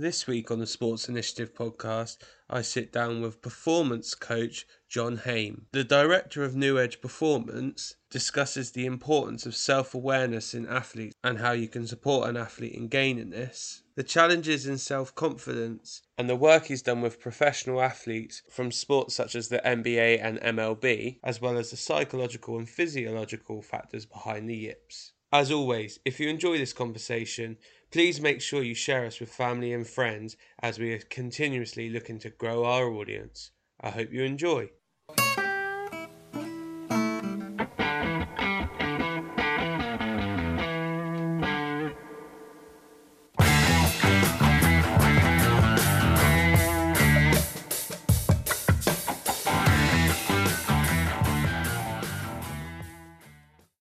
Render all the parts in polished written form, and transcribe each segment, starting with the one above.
This week on the Sports Initiative podcast, I sit down with performance coach John Haime. The director of New Edge Performance discusses the importance of self-awareness in athletes and how you can support an athlete in gaining this, the challenges in self-confidence, and the work he's done with professional athletes from sports such as the NBA and MLB, as well as the psychological and physiological factors behind the yips. As always, if you enjoy this conversation, please make sure you share us with family and friends as we are continuously looking to grow our audience. I hope you enjoy.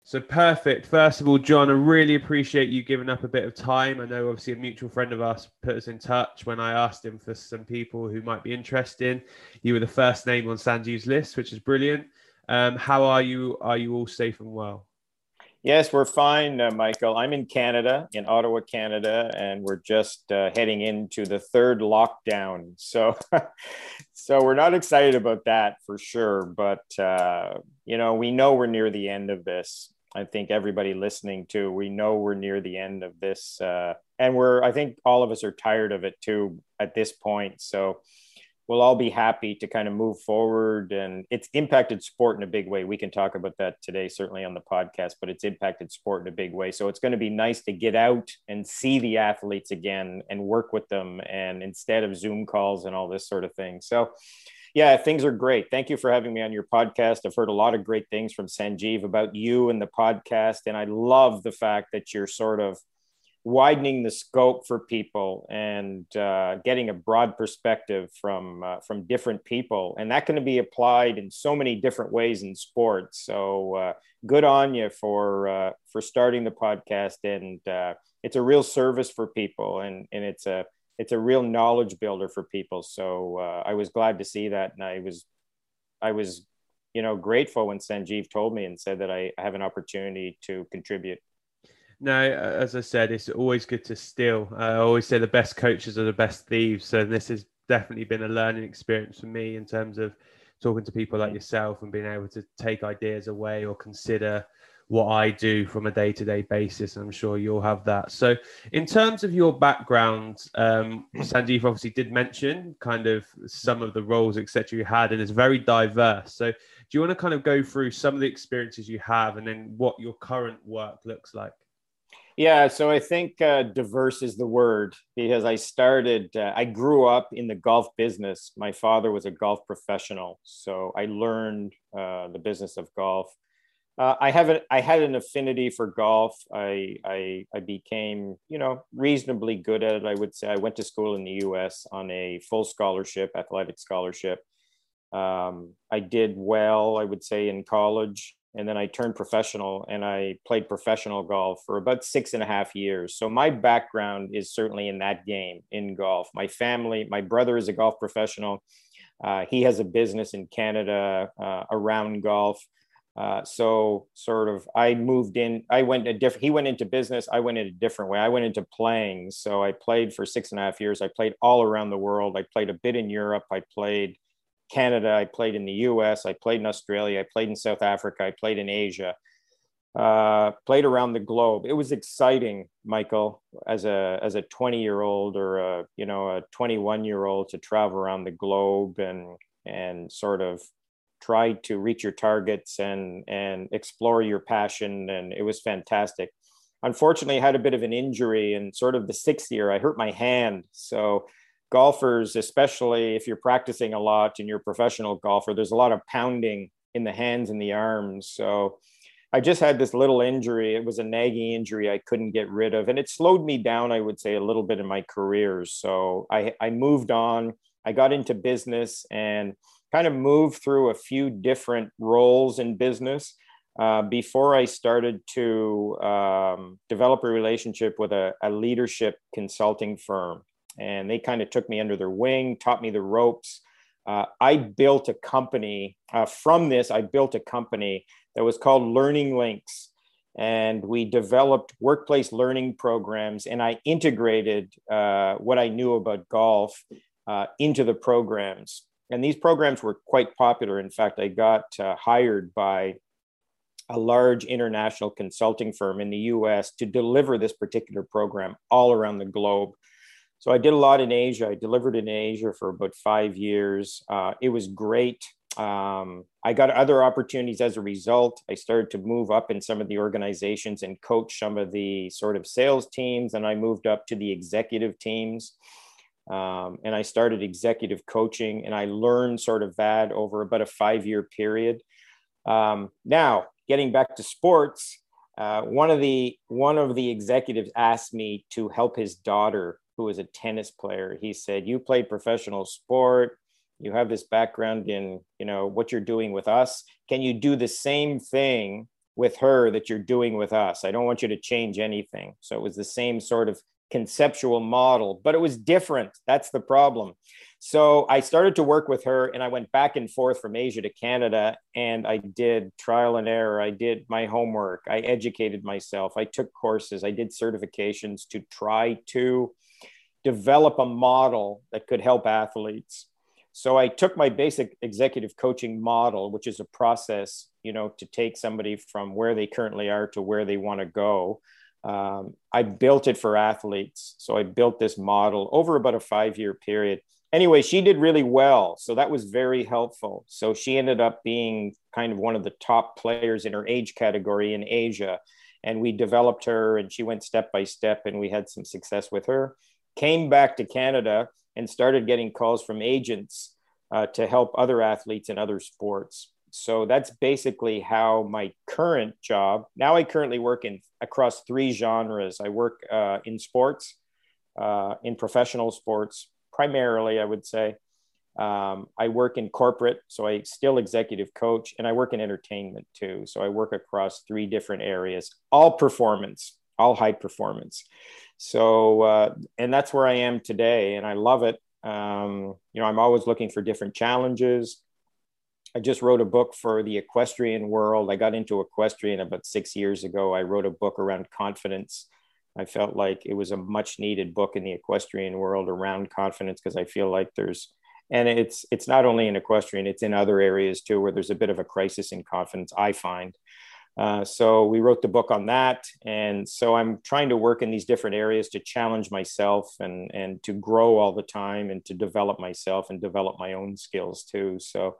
So perfect. First of all, John, I really appreciate you giving up a bit of time. I know obviously a mutual friend of us put us in touch when I asked him for some people who might be interested. You were the first name on Sanjeev's list, which is brilliant. How are you? Are you all safe and well? Yes, we're fine, Michael. I'm in Canada, in Ottawa, Canada, and we're just heading into the third lockdown. So we're not excited about that for sure. But, we know we're near the end of this. I think everybody listening too, we know we're near the end of this. I think all of us are tired of it too at this point. So we'll all be happy to kind of move forward, and it's impacted sport in a big way. We can talk about that today, certainly on the podcast, but it's impacted sport in a big way. So it's going to be nice to get out and see the athletes again and work with them, and instead of Zoom calls and all this sort of thing. So yeah, things are great. Thank you for having me on your podcast. I've heard a lot of great things from Sanjeev about you and the podcast. And I love the fact that you're sort of widening the scope for people and getting a broad perspective from different people. And that can be applied in so many different ways in sports. So good on you for starting the podcast. And it's a real service for people. And it's a real knowledge builder for people. So I was glad to see that. And I was, grateful when Sanjeev told me and said that I have an opportunity to contribute. No, as I said, it's always good to steal. I always say the best coaches are the best thieves. So this has definitely been a learning experience for me in terms of talking to people like yourself and being able to take ideas away or consider what I do from a day-to-day basis. I'm sure you'll have that. So in terms of your background, Sanjeev obviously did mention kind of some of the roles, etc. you had, and it's very diverse. So do you want to kind of go through some of the experiences you have and then what your current work looks like? Yeah, so I think diverse is the word, because I grew up in the golf business. My father was a golf professional, so I learned the business of golf. I had an affinity for golf. I became, reasonably good at it, I would say. I went to school in the US on a full scholarship, athletic scholarship. I did well, I would say, in college. And then I turned professional, and I played professional golf for about 6.5 years. So my background is certainly in that game, in golf. My family, my brother is a golf professional. He has a business in Canada around golf. So sort of he went into business. I went in a different way. I went into playing. So I played for 6.5 years. I played all around the world. I played a bit in Europe. I played Canada, I played in the US, I played in Australia, I played in South Africa, I played in Asia, played around the globe. It was exciting, Michael, as a 20-year-old or a 21-year-old to travel around the globe and sort of try to reach your targets and explore your passion. And it was fantastic. Unfortunately, I had a bit of an injury in sort of the 6th year. I hurt my hand. So golfers, especially if you're practicing a lot and you're a professional golfer, there's a lot of pounding in the hands and the arms. So I just had this little injury. It was a nagging injury I couldn't get rid of. And it slowed me down, I would say, a little bit in my career. So I moved on. I got into business and kind of moved through a few different roles in business before I started to develop a relationship with a leadership consulting firm. And they kind of took me under their wing, taught me the ropes. I built a company. From this, I built a company that was called Learning Links. and we developed workplace learning programs, and I integrated what I knew about golf into the programs. And these programs were quite popular. In fact, I got hired by a large international consulting firm in the US to deliver this particular program all around the globe. So I did a lot in Asia. I delivered in Asia for about 5 years. It was great. I got other opportunities as a result. I started to move up in some of the organizations and coach some of the sort of sales teams. And I moved up to the executive teams. And I started executive coaching, and I learned sort of that over about a 5-year period. Now, getting back to sports, one of the executives asked me to help his daughter, who was a tennis player. He said, "You played professional sport. You have this background in, you know, what you're doing with us. Can you do the same thing with her that you're doing with us? I don't want you to change anything." So it was the same sort of conceptual model, but it was different. That's the problem. So I started to work with her, and I went back and forth from Asia to Canada, and I did trial and error. I did my homework. I educated myself. I took courses. I did certifications to try to develop a model that could help athletes. So I took my basic executive coaching model, which is a process, you know, to take somebody from where they currently are to where they want to go. I built it for athletes. So I built this model over about a 5-year period. Anyway, she did really well. So that was very helpful. So she ended up being kind of one of the top players in her age category in Asia. And we developed her, and she went step by step, and we had some success with her. Came back to Canada and started getting calls from agents to help other athletes in other sports. So that's basically how my current job, now I currently work in across 3 genres. I work in sports, in professional sports, primarily, I would say. I work in corporate, so I still executive coach, and I work in entertainment too. So I work across 3 different areas, all performance, all high performance. So, and that's where I am today, and I love it. You know, I'm always looking for different challenges. I just wrote a book for the equestrian world. I got into equestrian about 6 years ago. I wrote a book around confidence. I felt like it was a much needed book in the equestrian world around confidence, because I feel like there's, and it's not only in equestrian, it's in other areas too, where there's a bit of a crisis in confidence, I find. So we wrote the book on that. And so I'm trying to work in these different areas to challenge myself and to grow all the time and to develop myself and develop my own skills too. So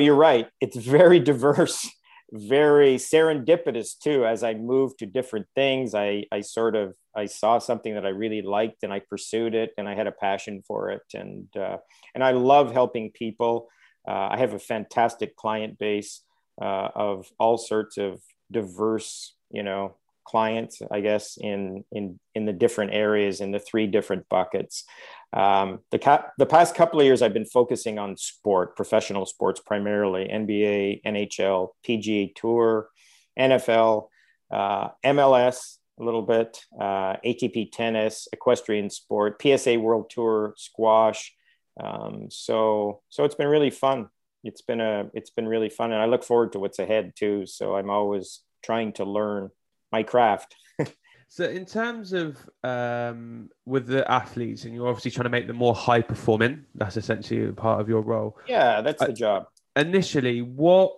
you're right. It's very diverse, very serendipitous too. As I moved to different things, I saw something that I really liked, and I pursued it, and I had a passion for it. And I love helping people. I have a fantastic client base of all sorts of diverse, you know, clients, I guess, in the different areas, in the 3 different buckets. The past couple of years, I've been focusing on sport, professional sports, primarily NBA, NHL, PGA Tour, NFL, MLS, a little bit, ATP tennis, equestrian sport, PSA World Tour, squash. So it's been really fun. It's been really fun. And I look forward to what's ahead too. So I'm always trying to learn my craft. So in terms of with the athletes, and you're obviously trying to make them more high performing, that's essentially part of your role. Yeah, that's the job. Initially, what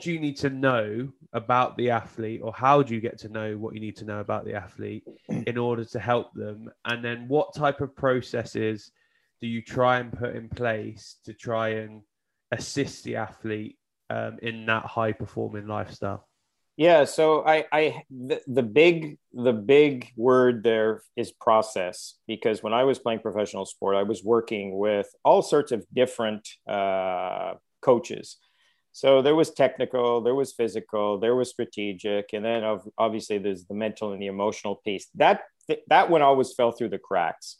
do you need to know about the athlete, or how do you get to know what you need to know about the athlete in order to help them? And then what type of processes do you try and put in place to try and assist the athlete in that high performing lifestyle? Yeah. So the big word there is process, because when I was playing professional sport, I was working with all sorts of different coaches. So there was technical, there was physical, there was strategic, and then obviously there's the mental and the emotional piece. That one always fell through the cracks.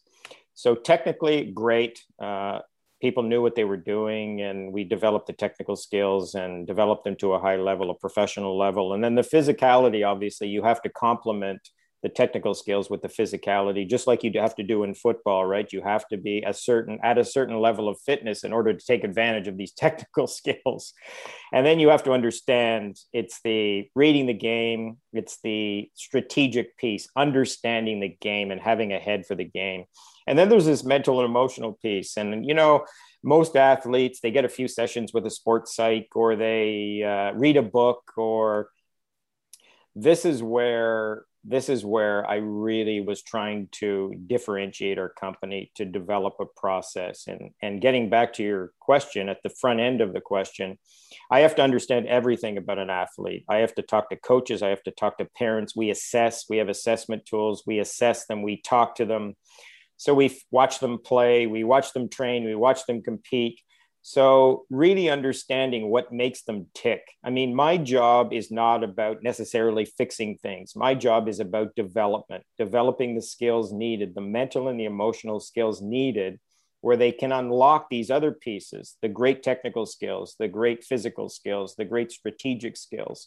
So technically, great. People knew what they were doing, and we developed the technical skills and developed them to a high level, a professional level. And then the physicality, obviously, you have to complement the technical skills with the physicality, just like you have to do in football, right? You have to be at a certain level of fitness in order to take advantage of these technical skills. And then you have to understand it's the reading the game, it's the strategic piece, understanding the game and having a head for the game. And then there's this mental and emotional piece. And, you know, most athletes, they get a few sessions with a sports psych, or they read a book, or this is where I really was trying to differentiate our company, to develop a process. And getting back to your question, at the front end of the question, I have to understand everything about an athlete. I have to talk to coaches. I have to talk to parents. We assess, we have assessment tools. We assess them. We talk to them. So we watch them play. We watch them train. We watch them compete. So really understanding what makes them tick. I mean, my job is not about necessarily fixing things. My job is about development, developing the skills needed, the mental and the emotional skills needed, where they can unlock these other pieces, the great technical skills, the great physical skills, the great strategic skills.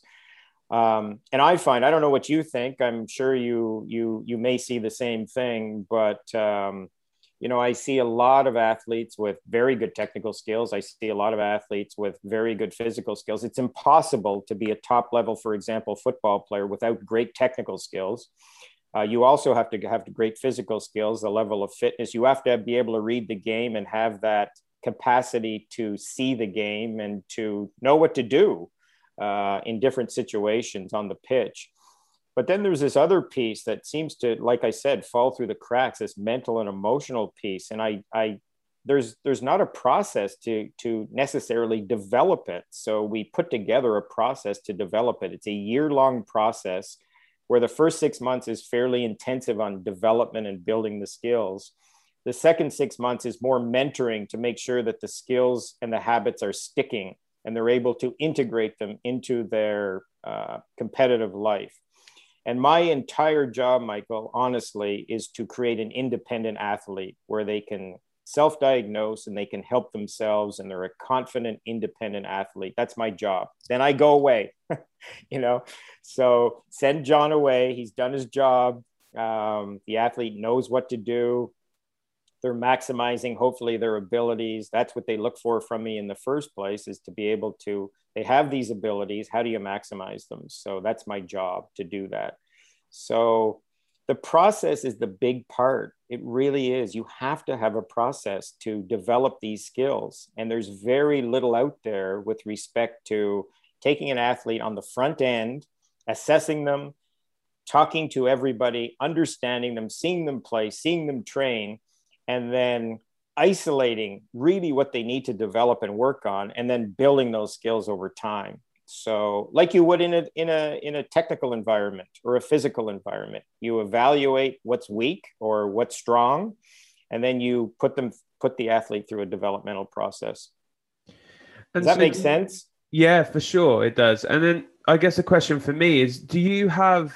And I find, I don't know what you think, I'm sure you may see the same thing, but you know, I see a lot of athletes with very good technical skills. I see a lot of athletes with very good physical skills. It's impossible to be a top level, for example, football player without great technical skills. You also have to have great physical skills, the level of fitness. You have to be able to read the game and have that capacity to see the game and to know what to do in different situations on the pitch. But then there's this other piece that seems to, like I said, fall through the cracks, this mental and emotional piece. And there's not a process to necessarily develop it. So we put together a process to develop it. It's a year-long process where the first 6 months is fairly intensive on development and building the skills. The second 6 months is more mentoring to make sure that the skills and the habits are sticking and they're able to integrate them into their competitive life. And my entire job, Michael, honestly, is to create an independent athlete where they can self-diagnose and they can help themselves and they're a confident, independent athlete. That's my job. Then I go away, you know, so send John away. He's done his job. The athlete knows what to do. They're maximizing, hopefully, their abilities. That's what they look for from me in the first place, is to be able to, they have these abilities, how do you maximize them? So that's my job, to do that. So the process is the big part. It really is. You have to have a process to develop these skills. And there's very little out there with respect to taking an athlete on the front end, assessing them, talking to everybody, understanding them, seeing them play, seeing them train, and then isolating really what they need to develop and work on, and then building those skills over time. So like you would in a technical environment or a physical environment, you evaluate what's weak or what's strong, and then you put the athlete through a developmental process. Does that make sense? Yeah, for sure it does. And then I guess a question for me is, do you have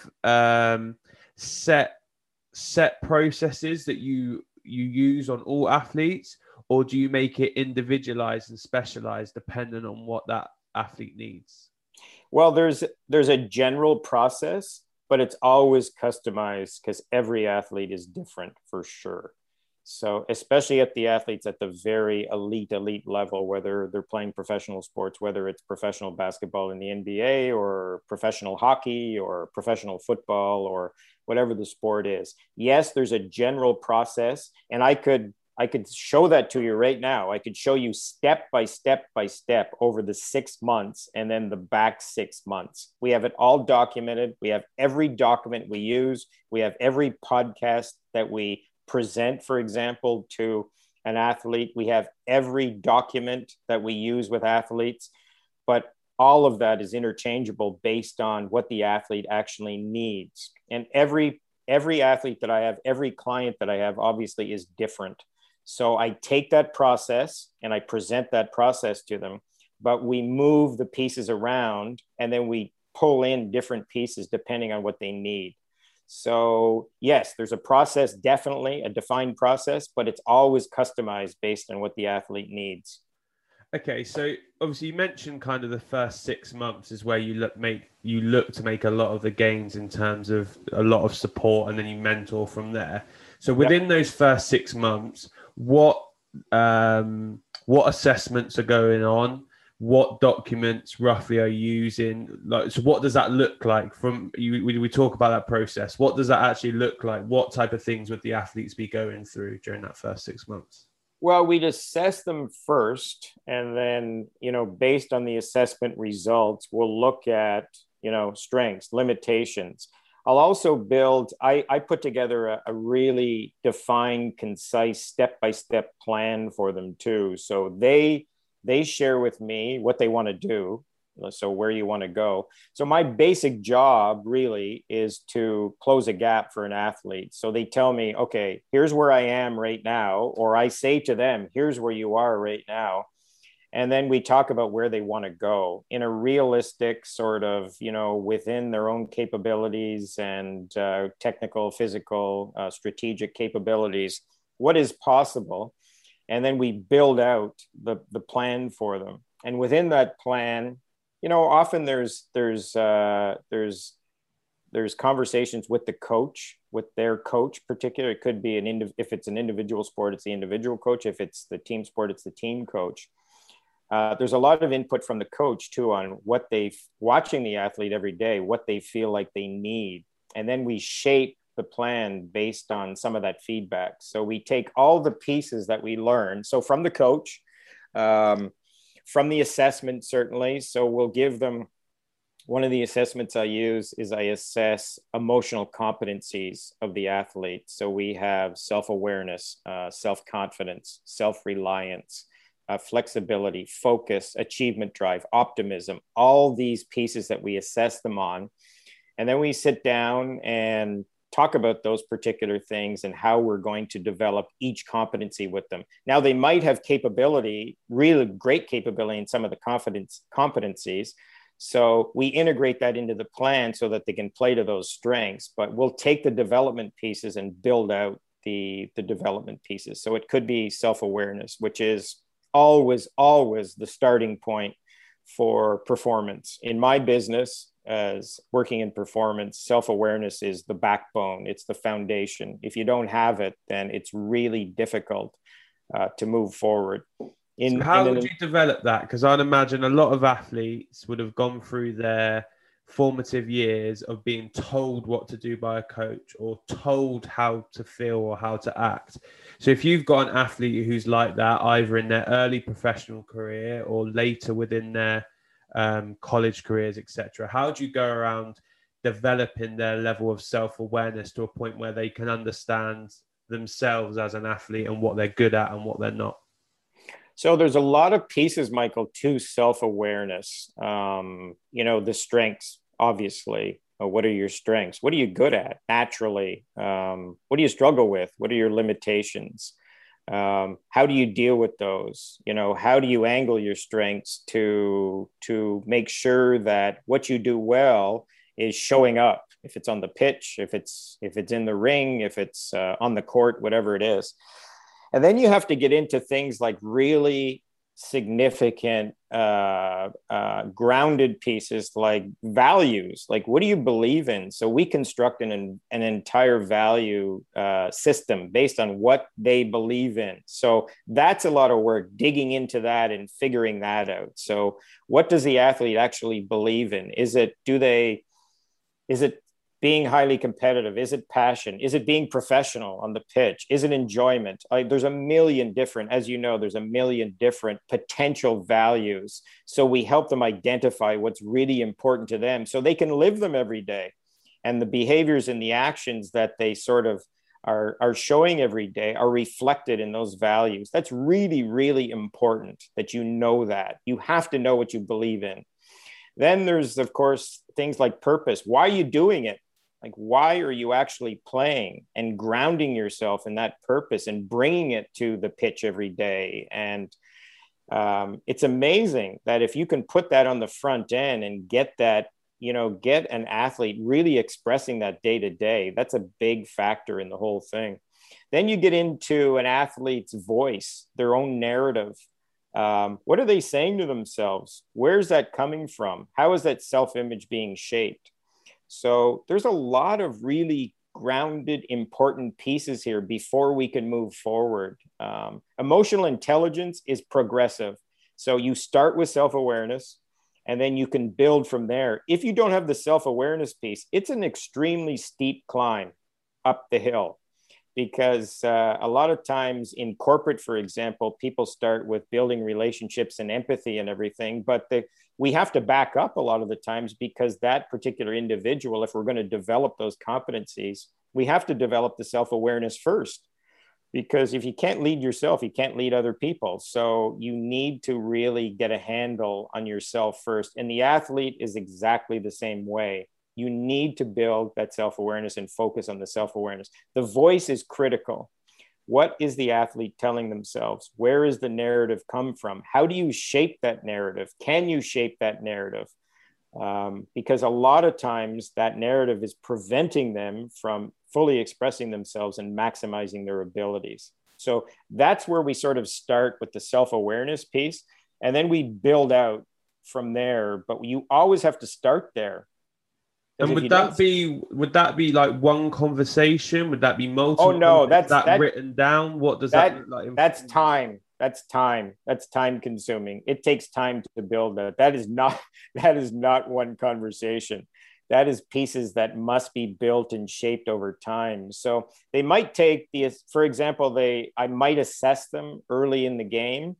set processes that you use on all athletes, or do you make it individualized and specialized depending on what that athlete needs? Well, there's a general process, but it's always customized because every athlete is different, for sure. So especially at the athletes at the very elite level, whether they're playing professional sports, whether it's professional basketball in the NBA or professional hockey or professional football or whatever the sport is. Yes, there's a general process, and I could show that to you right now. I could show you step by step over the 6 months and then the back 6 months. We have it all documented. We have every document we use. We have every podcast that we present, for example, to an athlete. We have every document that we use with athletes, but all of that is interchangeable based on what the athlete actually needs. And every athlete that I have, every client that I have, obviously is different. So I take that process and I present that process to them, but we move the pieces around and then we pull in different pieces depending on what they need. So yes, there's a process, definitely a defined process, but it's always customized based on what the athlete needs. Okay, so obviously you mentioned kind of the first 6 months is where you look to make a lot of the gains in terms of a lot of support, and then you mentor from there. So within those first 6 months, what assessments are going on? What documents roughly are you using? Like, so what does that look like from you? We talk about that process. What does that actually look like? What type of things would the athletes be going through during that first 6 months? Well, we'd assess them first, and then, you know, based on the assessment results, we'll look at, you know, strengths, limitations. I'll also build, I put together a really defined, concise, step-by-step plan for them too. So they share with me what they want to do, so where you want to go. So my basic job really is to close a gap for an athlete. So they tell me, okay, here's where I am right now, or I say to them, here's where you are right now. And then we talk about where they want to go in a realistic sort of, you know, within their own capabilities and technical, physical, strategic capabilities, what is possible. And then we build out the plan for them. And within that plan, you know, often there's conversations with the coach, with their coach particular. It could be if it's an individual sport, it's the individual coach. If it's the team sport, it's the team coach. There's a lot of input from the coach too on what watching the athlete every day, what they feel like they need. And then we shape the plan based on some of that feedback. So we take all the pieces that we learn. So from the coach, from the assessment, certainly. So we'll give them, one of the assessments I use is I assess emotional competencies of the athlete. So we have self-awareness, self-confidence, self-reliance, flexibility, focus, achievement drive, optimism, all these pieces that we assess them on. And then we sit down and talk about those particular things and how we're going to develop each competency with them. Now, they might have capability, really great capability in some of the competencies. So we integrate that into the plan so that they can play to those strengths, but we'll take the development pieces and build out the development pieces. So it could be self-awareness, which is always the starting point for performance. In my business, as working in performance, self-awareness is the backbone. It's the foundation. If you don't have it, then it's really difficult to move forward. So how would you develop that? Because I'd imagine a lot of athletes would have gone through their formative years of being told what to do by a coach or told how to feel or how to act. So if you've got an athlete who's like that, either in their early professional career or later within their college careers, etc., how do you go around developing their level of self-awareness to a point where they can understand themselves as an athlete and what they're good at and what they're not? So there's a lot of pieces, Michael, to self-awareness. You know, the strengths, obviously. What are your strengths? What are you good at naturally? What do you struggle with? What are your limitations? How do you deal with those? You know, how do you angle your strengths to make sure that what you do well is showing up, if it's on the pitch, if it's in the ring, if it's on the court, whatever it is. And then you have to get into things like really significant grounded pieces like values, like what do you believe in? So we construct an entire value system based on what they believe in. So that's a lot of work, digging into that and figuring that out. So what does the athlete actually believe in? Is it being highly competitive? Is it passion? Is it being professional on the pitch? Is it enjoyment? There's a million different potential values. So we help them identify what's really important to them so they can live them every day. And the behaviors and the actions that they sort of are showing every day are reflected in those values. That's really, really important that you know that. You have to know what you believe in. Then there's, of course, things like purpose. Why are you doing it? Like, why are you actually playing, and grounding yourself in that purpose and bringing it to the pitch every day? And it's amazing that if you can put that on the front end and get that, you know, get an athlete really expressing that day to day, that's a big factor in the whole thing. Then you get into an athlete's voice, their own narrative. What are they saying to themselves? Where's that coming from? How is that self-image being shaped? So there's a lot of really grounded, important pieces here before we can move forward. Emotional intelligence is progressive. So you start with self-awareness and then you can build from there. If you don't have the self-awareness piece, it's an extremely steep climb up the hill. Because a lot of times in corporate, for example, people start with building relationships and empathy and everything, but we have to back up a lot of the times because that particular individual, if we're going to develop those competencies, we have to develop the self-awareness first. Because if you can't lead yourself, you can't lead other people. So you need to really get a handle on yourself first. And the athlete is exactly the same way. You need to build that self-awareness and focus on the self-awareness. The voice is critical. What is the athlete telling themselves? Where is the narrative come from? How do you shape that narrative? Can you shape that narrative? Because a lot of times that narrative is preventing them from fully expressing themselves and maximizing their abilities. So that's where we sort of start with the self-awareness piece. And then we build out from there, but you always have to start there. And would that be like one conversation? Would that be multiple? Oh no, that's written down. What does that look like? That's time. That's time consuming. It takes time to build that. That is not one conversation. That is pieces that must be built and shaped over time. So they might take I might assess them early in the game.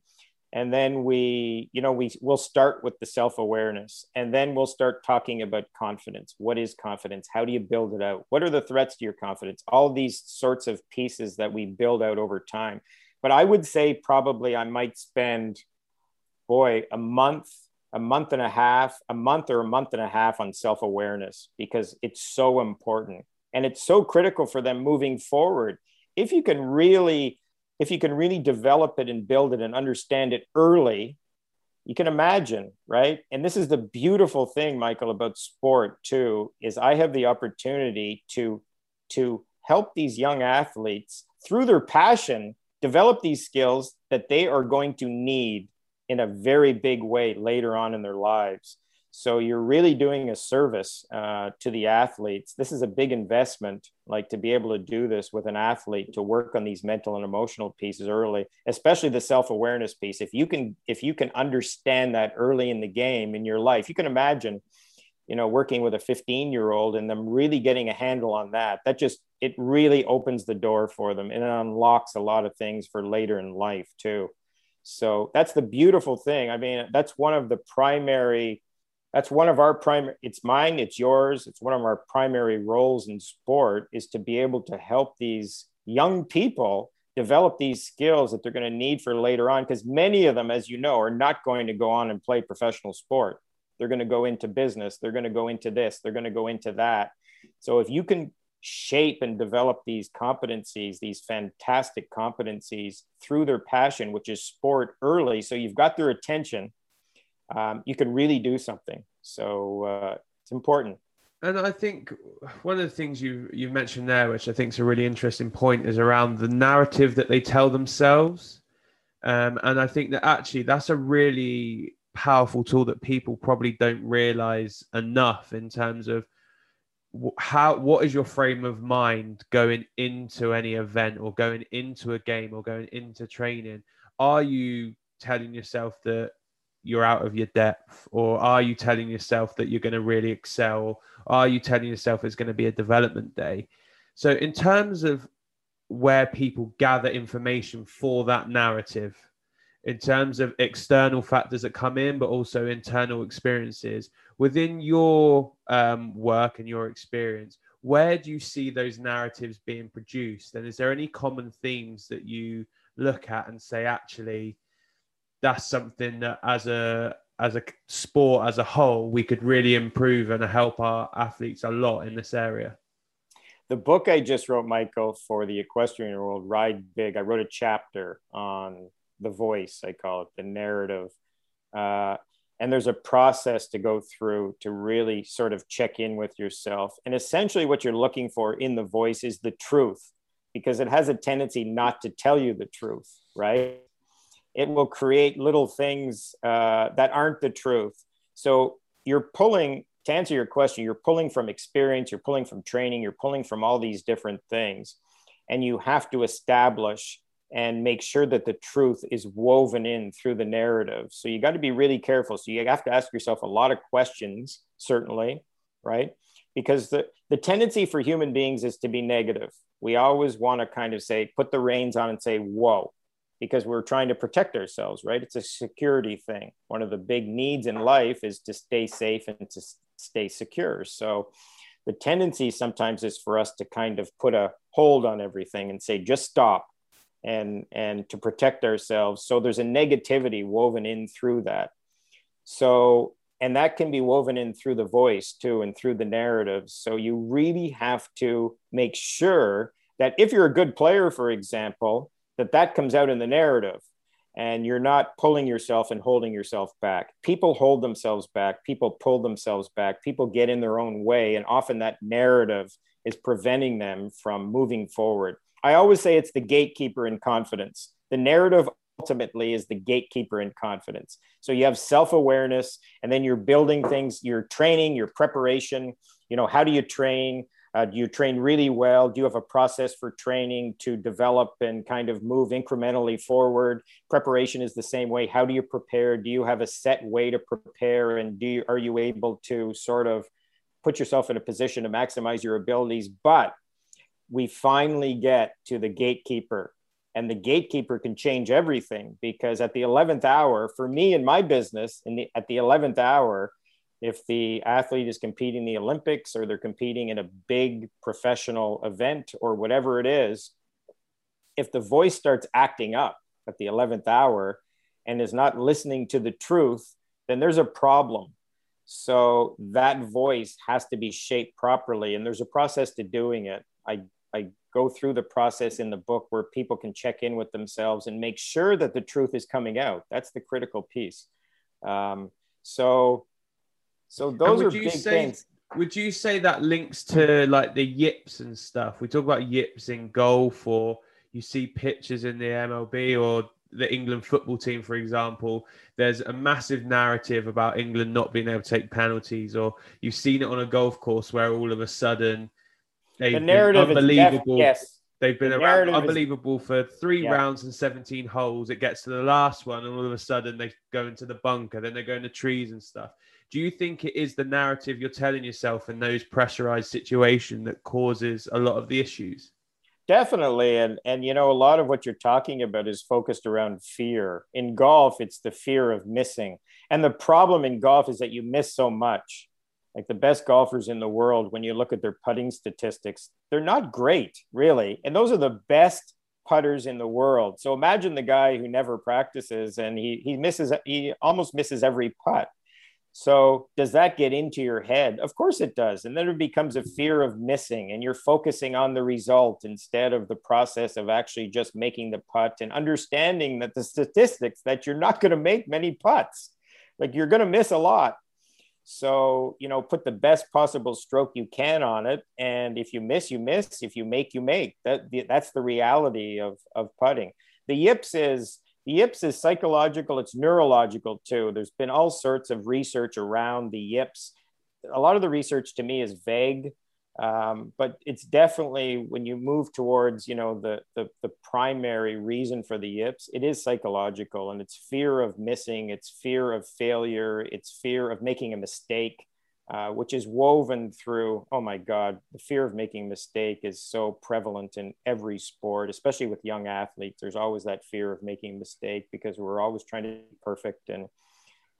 And then we'll start with the self-awareness, and then we'll start talking about confidence. What is confidence? How do you build it out? What are the threats to your confidence? All these sorts of pieces that we build out over time. But I would say probably I might spend, a month or a month and a half on self-awareness because it's so important and it's so critical for them moving forward. If you can really develop it and build it and understand it early, you can imagine, right? And this is the beautiful thing, Michael, about sport too, is I have the opportunity to help these young athletes through their passion, develop these skills that they are going to need in a very big way later on in their lives. So you're really doing a service to the athletes. This is a big investment, like to be able to do this with an athlete, to work on these mental and emotional pieces early, especially the self-awareness piece. If you can understand that early in the game in your life, you can imagine, working with a 15-year-old and them really getting a handle on that. It really opens the door for them and it unlocks a lot of things for later in life too. So that's the beautiful thing. I mean, it's one of our primary roles in sport is to be able to help these young people develop these skills that they're going to need for later on. Because many of them, as you know, are not going to go on and play professional sport. They're going to go into business. They're going to go into this. They're going to go into that. So if you can shape and develop these competencies, these fantastic competencies through their passion, which is sport, early, so you've got their attention, you can really do something. So it's important. And I think one of the things you've mentioned there, which I think is a really interesting point, is around the narrative that they tell themselves. And I think that actually that's a really powerful tool that people probably don't realize enough in terms of what is your frame of mind going into any event or going into a game or going into training? Are you telling yourself that you're out of your depth, or are you telling yourself that you're going to really excel? Are you telling yourself it's going to be a development day? So in terms of where people gather information for that narrative, in terms of external factors that come in, but also internal experiences within your work and your experience, where do you see those narratives being produced? And is there any common themes that you look at and say, actually, that's something that as a sport as a whole, we could really improve and help our athletes a lot in this area? The book I just wrote, Michael, for the equestrian world, Ride Big, I wrote a chapter on the voice, I call it, the narrative. And there's a process to go through to really sort of check in with yourself. And essentially what you're looking for in the voice is the truth, because it has a tendency not to tell you the truth, right? it will create little things that aren't the truth. So you're pulling, to answer your question, you're pulling from experience, you're pulling from training, you're pulling from all these different things. And you have to establish and make sure that the truth is woven in through the narrative. So you got to be really careful. So you have to ask yourself a lot of questions, certainly, right? Because the tendency for human beings is to be negative. We always want to kind of say, put the reins on and say, whoa, because we're trying to protect ourselves, right? It's a security thing. One of the big needs in life is to stay safe and to stay secure. So the tendency sometimes is for us to kind of put a hold on everything and say, just stop. And to protect ourselves. So there's a negativity woven in through that. So, and that can be woven in through the voice too, and through the narratives. So you really have to make sure that if you're a good player, for example, that that comes out in the narrative and you're not pulling yourself and holding yourself back. People hold themselves back. People pull themselves back. People get in their own way. And often that narrative is preventing them from moving forward. I always say it's the gatekeeper in confidence. The narrative ultimately is the gatekeeper in confidence. So you have self-awareness, and then you're building things, your training, your preparation. You know, how do you train? Do you train really well? Do you have a process for training to develop and kind of move incrementally forward? Preparation is the same way. How do you prepare? Do you have a set way to prepare? And are you able to sort of put yourself in a position to maximize your abilities? But we finally get to the gatekeeper, and the gatekeeper can change everything, because at the 11th hour, for me in my business, at the 11th hour, if the athlete is competing in the Olympics or they're competing in a big professional event or whatever it is, if the voice starts acting up at the 11th hour and is not listening to the truth, then there's a problem. So that voice has to be shaped properly, and there's a process to doing it. I go through the process in the book where people can check in with themselves and make sure that the truth is coming out. That's the critical piece. So those are big things. Would you say that links to like the yips and stuff? We talk about yips in golf, or you see pictures in the MLB or the England football team, for example. There's a massive narrative about England not being able to take penalties, or you've seen it on a golf course where all of a sudden the narrative is unbelievable. Yes. They've been around unbelievable for three rounds and 17 holes. It gets to the last one, and all of a sudden they go into the bunker, then they go into trees and stuff. Do you think it is the narrative you're telling yourself in those pressurized situations that causes a lot of the issues? Definitely. And you know, a lot of what you're talking about is focused around fear. In golf, it's the fear of missing. And the problem in golf is that you miss so much. Like the best golfers in the world, when you look at their putting statistics, they're not great, really. And those are the best putters in the world. So imagine the guy who never practices and he almost misses every putt. So does that get into your head? Of course it does. And then it becomes a fear of missing, and you're focusing on the result instead of the process of actually just making the putt and understanding that the statistics that you're not going to make many putts, like you're going to miss a lot. So, you know, put the best possible stroke you can on it. And if you miss, you miss. If you make, you make. That's the reality of putting. The yips is psychological. It's neurological too. There's been all sorts of research around the yips. A lot of the research to me is vague, but it's definitely when you move towards, you know, the primary reason for the yips, it is psychological, and it's fear of missing, it's fear of failure, it's fear of making a mistake, which is woven through, oh my God, the fear of making a mistake is so prevalent in every sport, especially with young athletes. There's always that fear of making a mistake because we're always trying to be perfect. And,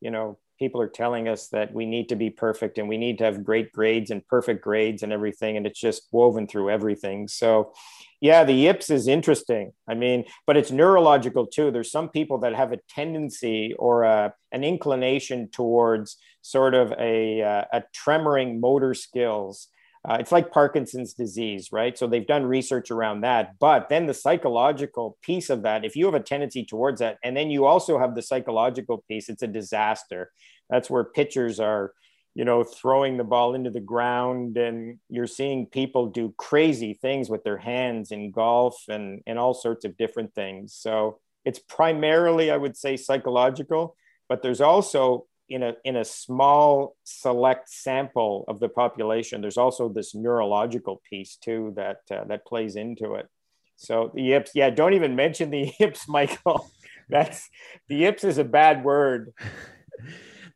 you know, people are telling us that we need to be perfect and we need to have great grades and perfect grades and everything. And it's just woven through everything. So yeah, the yips is interesting. I mean, but it's neurological too. There's some people that have a tendency or an inclination towards sort of a tremoring motor skills. It's like Parkinson's disease, right? So they've done research around that. But then the psychological piece of that, if you have a tendency towards that, and then you also have the psychological piece, it's a disaster. That's where pitchers are, you know, throwing the ball into the ground, and you're seeing people do crazy things with their hands in golf and all sorts of different things. So It's primarily, I would say, psychological, but there's also in a small select sample of the population, there's also this neurological piece too that that plays into it. So the yips, yeah, don't even mention the yips, Michael. That's the yips is a bad word.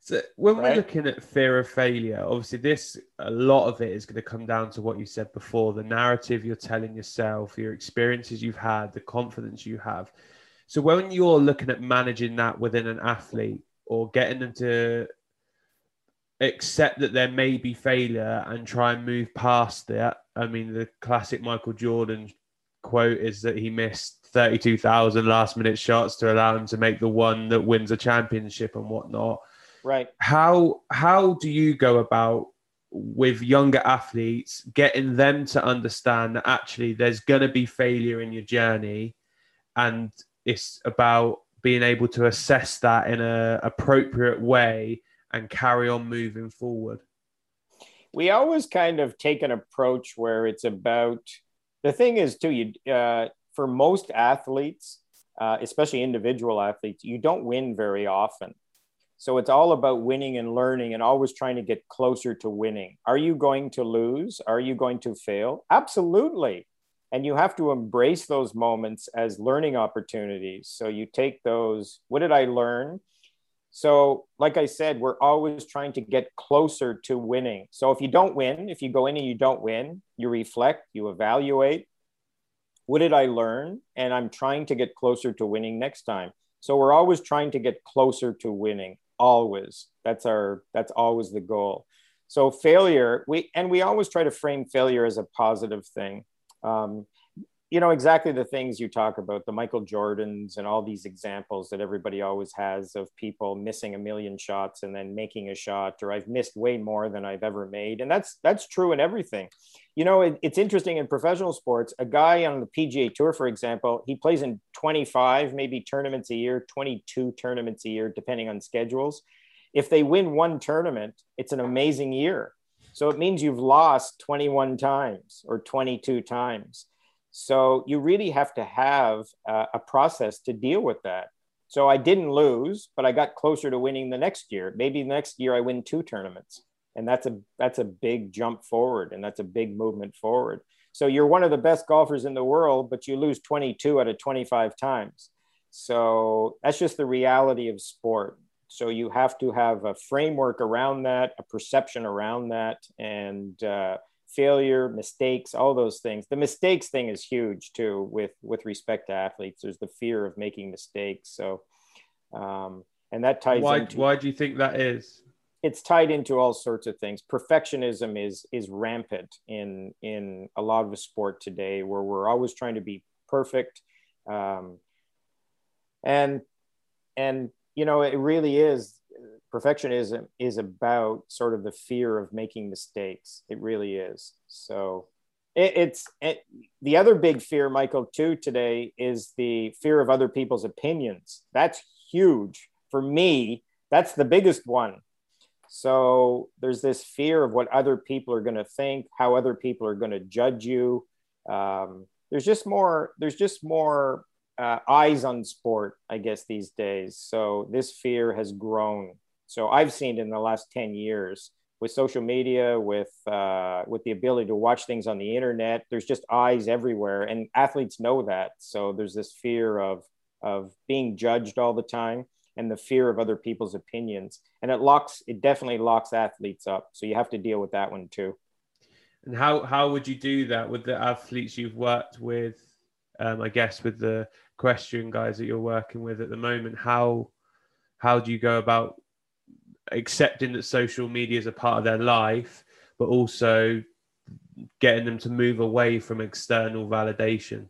So when we're looking at fear of failure, obviously this, a lot of it is going to come down to what you said before, the narrative you're telling yourself, your experiences you've had, the confidence you have. So when you're looking at managing that within an athlete or getting them to accept that there may be failure and try and move past that, I mean, the classic Michael Jordan quote is that he missed 32,000 last minute shots to allow him to make the one that wins a championship and whatnot. Right. How do you go about with younger athletes, getting them to understand that actually there's going to be failure in your journey, and it's about being able to assess that in an appropriate way and carry on moving forward? We always kind of take an approach where it's about, the thing is too, for most athletes, especially individual athletes, you don't win very often. So it's all about winning and learning and always trying to get closer to winning. Are you going to lose? Are you going to fail? Absolutely. And you have to embrace those moments as learning opportunities. So you take those, what did I learn? So like I said, we're always trying to get closer to winning. So if you don't win, if you go in and you don't win, you reflect, you evaluate. What did I learn? And I'm trying to get closer to winning next time. So we're always trying to get closer to winning. Always. That's always the goal. So failure, we always try to frame failure as a positive thing. Exactly the things you talk about, the Michael Jordans and all these examples that everybody always has of people missing 1,000,000 shots and then making a shot, or I've missed way more than I've ever made. And that's true in everything. You know, it's interesting in professional sports, a guy on the PGA Tour, for example, he plays in 25, maybe tournaments a year, 22 tournaments a year, depending on schedules. If they win one tournament, it's an amazing year. So it means you've lost 21 times or 22 times. So you really have to have a process to deal with that. So I didn't lose, but I got closer to winning the next year. Maybe next year I win 2 tournaments. And that's a big jump forward, and that's a big movement forward. So you're one of the best golfers in the world, but you lose 22 out of 25 times. So that's just the reality of sport. So you have to have a framework around that, a perception around that, and failure, mistakes, all those things. The mistakes thing is huge too with respect to athletes. There's the fear of making mistakes. So, and that ties into... Why do you think that is? It's tied into all sorts of things. Perfectionism is rampant in a lot of the sport today, where we're always trying to be perfect. It really is. Perfectionism is about sort of the fear of making mistakes. It really is. So the other big fear, Michael, too, today is the fear of other people's opinions. That's huge. For me, that's the biggest one. So there's this fear of what other people are going to think, how other people are going to judge you. There's just more eyes on sport, I guess, these days. So this fear has grown. So I've seen in the last 10 years with social media, with the ability to watch things on the internet, there's just eyes everywhere, and athletes know that. So there's this fear of being judged all the time, and the fear of other people's opinions. And it definitely locks athletes up. So you have to deal with that one too. And how would you do that with the athletes you've worked with, I guess with the question guys that you're working with at the moment? How do you go about accepting that social media is a part of their life, but also getting them to move away from external validation?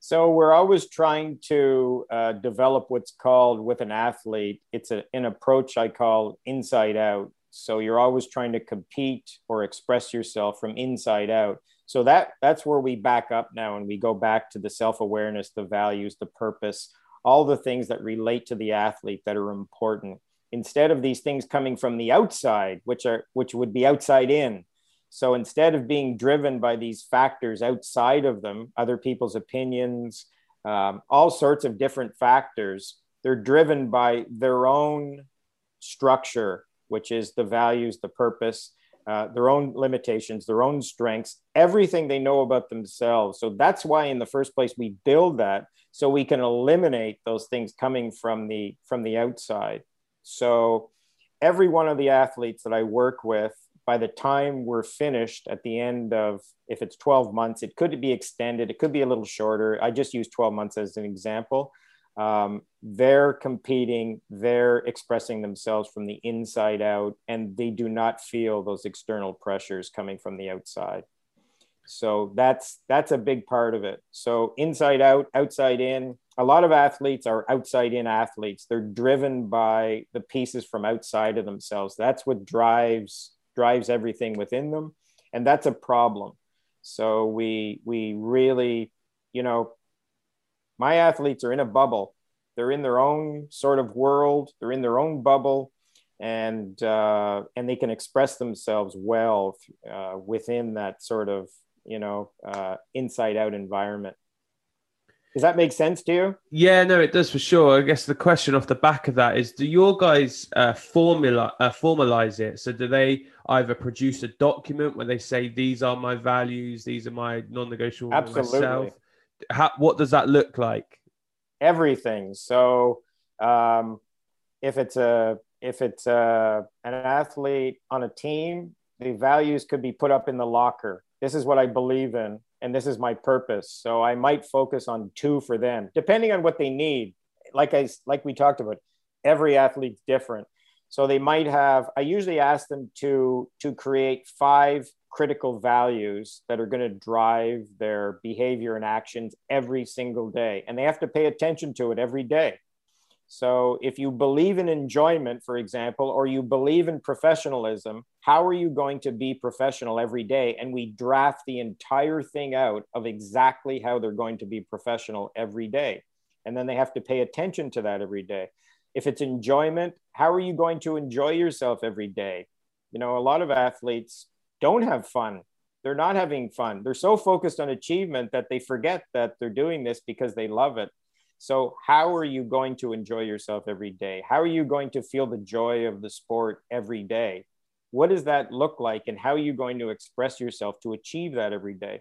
So we're always trying to develop what's called, with an athlete, it's an approach I call inside out. So you're always trying to compete or express yourself from inside out. So that's where we back up now, and we go back to the self-awareness, the values, the purpose, all the things that relate to the athlete that are important, instead of these things coming from the outside, which would be outside in. So instead of being driven by these factors outside of them, other people's opinions, all sorts of different factors. They're driven by their own structure, which is the values, the purpose, their own limitations, their own strengths, everything they know about themselves. So that's why in the first place we build that, so we can eliminate those things coming from the outside. So every one of the athletes that I work with, by the time we're finished at the end of, if it's 12 months, it could be extended, it could be a little shorter. I just use 12 months as an example. They're competing, they're expressing themselves from the inside out, and they do not feel those external pressures coming from the outside. So that's a big part of it. So inside out, outside in. A lot of athletes are outside in athletes. They're driven by the pieces from outside of themselves. That's what drives everything within them. And that's a problem. So we really, you know, my athletes are in a bubble. They're in their own sort of world. They're in their own bubble, and they can express themselves well within that sort of, you know, inside out environment. Does that make sense to you? Yeah, no, it does for sure. I guess the question off the back of that is, do your guys formalize it? So do they either produce a document where they say, these are my values, these are my non-negotiables? Absolutely. Myself? What does that look like? Everything. So if it's an athlete on a team, the values could be put up in the locker. This is what I believe in, and this is my purpose. So I might focus on two for them, depending on what they need. Like we talked about, every athlete's different. So they might have, I usually ask them to create 5 critical values that are going to drive their behavior and actions every single day. And they have to pay attention to it every day. So if you believe in enjoyment, for example, or you believe in professionalism, how are you going to be professional every day? And we draft the entire thing out of exactly how they're going to be professional every day. And then they have to pay attention to that every day. If it's enjoyment, how are you going to enjoy yourself every day? You know, a lot of athletes don't have fun. They're not having fun. They're so focused on achievement that they forget that they're doing this because they love it. So how are you going to enjoy yourself every day? How are you going to feel the joy of the sport every day? What does that look like? And how are you going to express yourself to achieve that every day?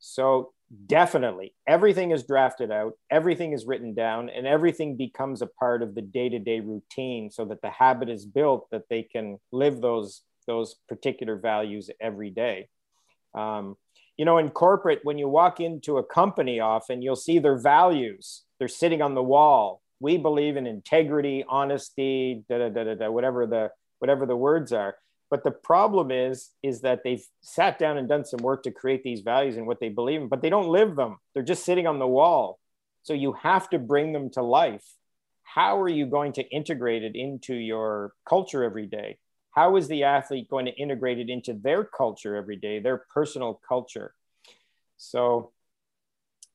So definitely everything is drafted out, everything is written down, and everything becomes a part of the day-to-day routine so that the habit is built that they can live those particular values every day. You know, in corporate, when you walk into a company often, you'll see their values. They're sitting on the wall. We believe in integrity, honesty, whatever the words are. But the problem is that they've sat down and done some work to create these values and what they believe in, but they don't live them. They're just sitting on the wall. So you have to bring them to life. How are you going to integrate it into your culture every day? How is the athlete going to integrate it into their culture every day, their personal culture? So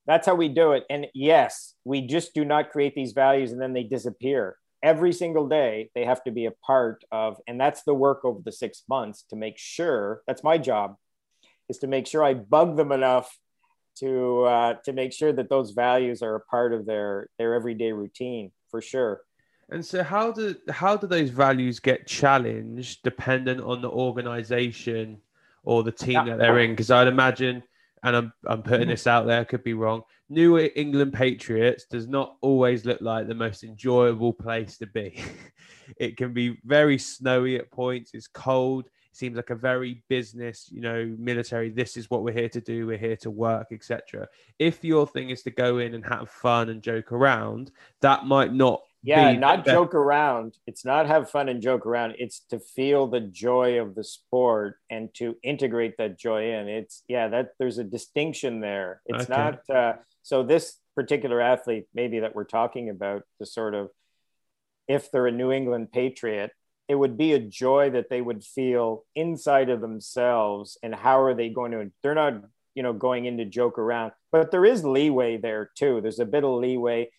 that's how we do it. And yes, we just do not create these values and then they disappear. Every single day, they have to be a part of, and that's the work over the 6 months to make sure, that's my job, is to make sure I bug them enough to make sure that those values are a part of their everyday routine, for sure. And so how do those values get challenged dependent on the organization or the team that they're in? Because I'd imagine, and I'm putting this out there, I could be wrong, New England Patriots does not always look like the most enjoyable place to be. It can be very snowy at points. It's cold. It seems like a very business, you know, military. This is what we're here to do. We're here to work, etc. If your thing is to go in and have fun and joke around, that might not. Yeah, not joke around. It's not have fun and joke around. It's to feel the joy of the sport and to integrate that joy in. It's, yeah, that there's a distinction there. It's okay. Not, so this particular athlete, maybe that we're talking about, the sort of, if they're a New England Patriot, it would be a joy that they would feel inside of themselves. And how are they going to, they're not, you know, going in to joke around, but there is leeway there too. There's a bit of leeway.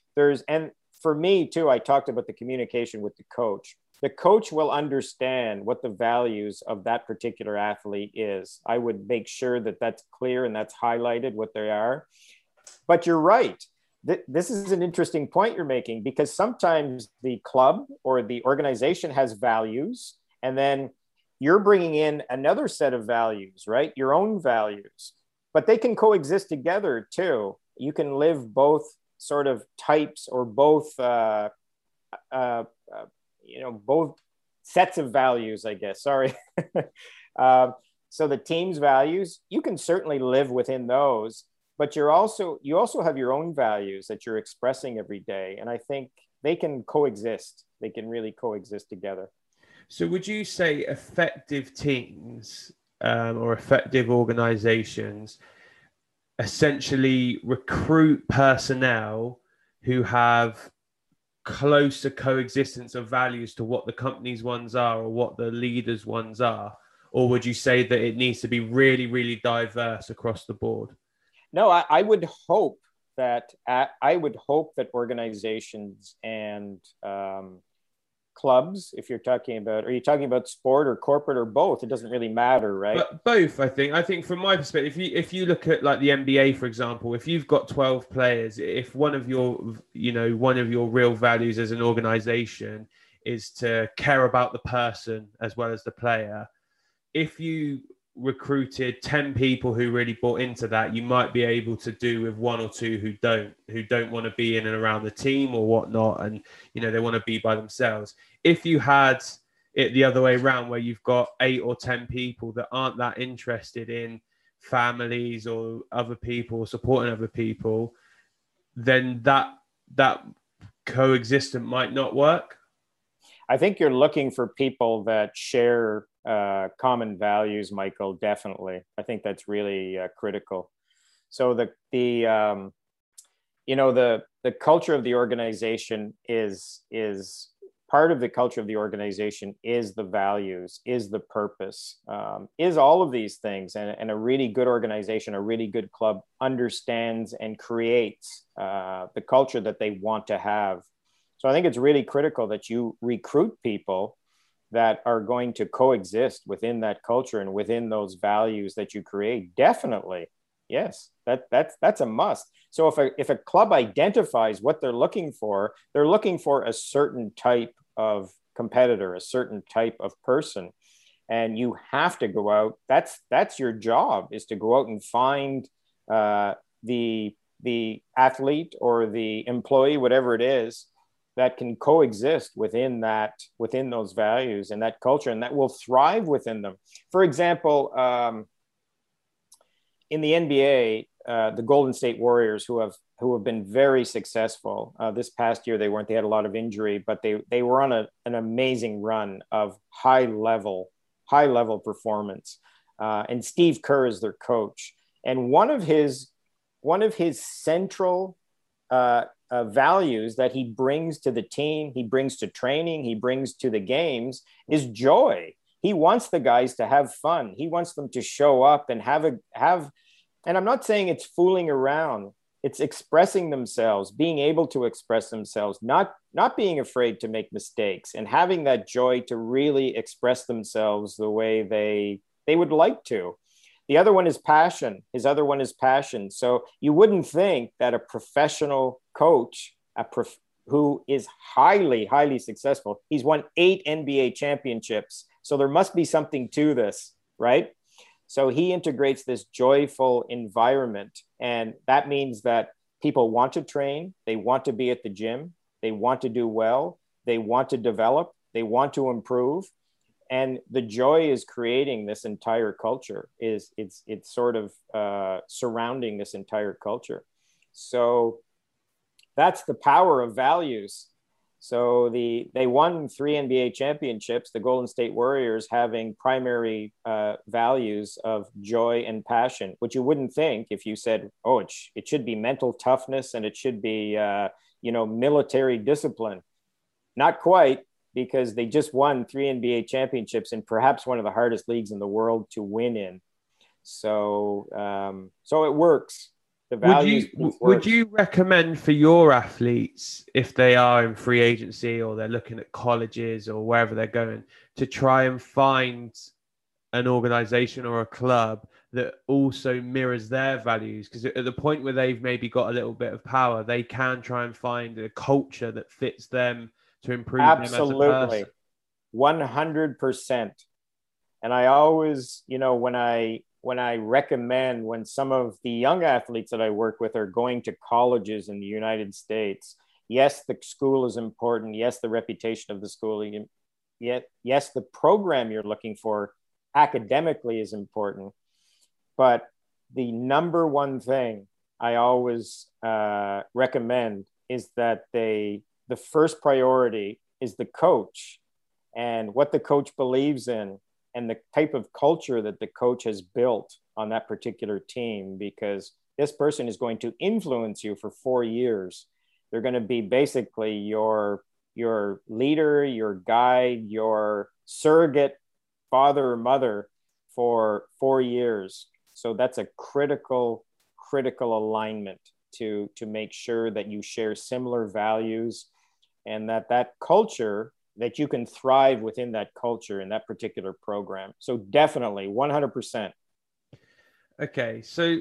For me, too, I talked about the communication with the coach. The coach will understand what the values of that particular athlete is. I would make sure that that's clear and that's highlighted what they are. But you're right. this is an interesting point you're making, because sometimes the club or the organization has values, and then you're bringing in another set of values, right? Your own values, but they can coexist together too. You can live both sort of types or both, you know, both sets of values, I guess, sorry. So the team's values, you can certainly live within those, but you're also, you also have your own values that you're expressing every day. And I think they can coexist. They can really coexist together. So would you say effective teams or effective organizations essentially recruit personnel who have closer coexistence of values to what the company's ones are or what the leaders' ones are? Or would you say that it needs to be really, really diverse across the board? No, I would hope that organizations and clubs, if you're talking about, are you talking about sport or corporate or both? It doesn't really matter, right? But both, I think. I think from my perspective, if you look at like the NBA, for example, if you've got 12 players, if one of your, you know, one of your real values as an organization is to care about the person as well as the player, if you recruited 10 people who really bought into that, you might be able to do with one or two who don't want to be in and around the team or whatnot, and you know, they want to be by themselves. If you had it the other way around, where you've got 8 or 10 people that aren't that interested in families or other people, supporting other people, then that coexistence might not work. I think you're looking for people that share common values, Michael, definitely. I think that's really critical. So the culture of the organization is part of the culture of the organization is the values, is the purpose, is all of these things. And a really good organization, a really good club understands and creates the culture that they want to have. So I think it's really critical that you recruit people that are going to coexist within that culture and within those values that you create. Definitely. Yes, that's a must. So if a club identifies what they're looking for a certain type of competitor, a certain type of person, and you have to go out. That's your job, is to go out and find the athlete or the employee, whatever it is, that can coexist within those values and that culture, and that will thrive within them. For example, in the NBA, the Golden State Warriors, who have been very successful this past year, they had a lot of injury, but they were on an amazing run of high level performance. And Steve Kerr is their coach. And one of his central values that he brings to the team, he brings to training, he brings to the games, is joy. He wants the guys to have fun. He wants them to show up and and I'm not saying it's fooling around, it's expressing themselves, being able to express themselves, not being afraid to make mistakes, and having that joy to really express themselves the way they would like to. The other one is passion. His other one is passion. So you wouldn't think that a professional coach who is highly, highly successful, he's won 8 NBA championships. So there must be something to this, right? So he integrates this joyful environment. And that means that people want to train. They want to be at the gym. They want to do well. They want to develop. They want to improve. And the joy is creating this entire culture, it's sort of surrounding this entire culture. So that's the power of values. So they won 3 NBA championships, the Golden State Warriors, having primary values of joy and passion, which you wouldn't think if you said, oh, it should be mental toughness and it should be, military discipline. Not quite. Because they just won 3 NBA championships in perhaps one of the hardest leagues in the world to win in. So it works. The values work. Would you recommend for your athletes, if they are in free agency or they're looking at colleges or wherever they're going, to try and find an organization or a club that also mirrors their values, because at the point where they've maybe got a little bit of power, they can try and find a culture that fits them to improve them as a person. 100%. And I always, you know, when I recommend, when some of the young athletes that I work with are going to colleges in the United States, yes, the school is important. Yes, the reputation of the school. Yes, the program you're looking for academically is important. But the number one thing I always recommend is that the first priority is the coach and what the coach believes in and the type of culture that the coach has built on that particular team, because this person is going to influence you for 4 years. They're going to be basically your leader, your guide, your surrogate father or mother for 4 years. So that's a critical alignment to make sure that you share similar values and that culture, that you can thrive within that culture in that particular program. So definitely 100%. Okay. So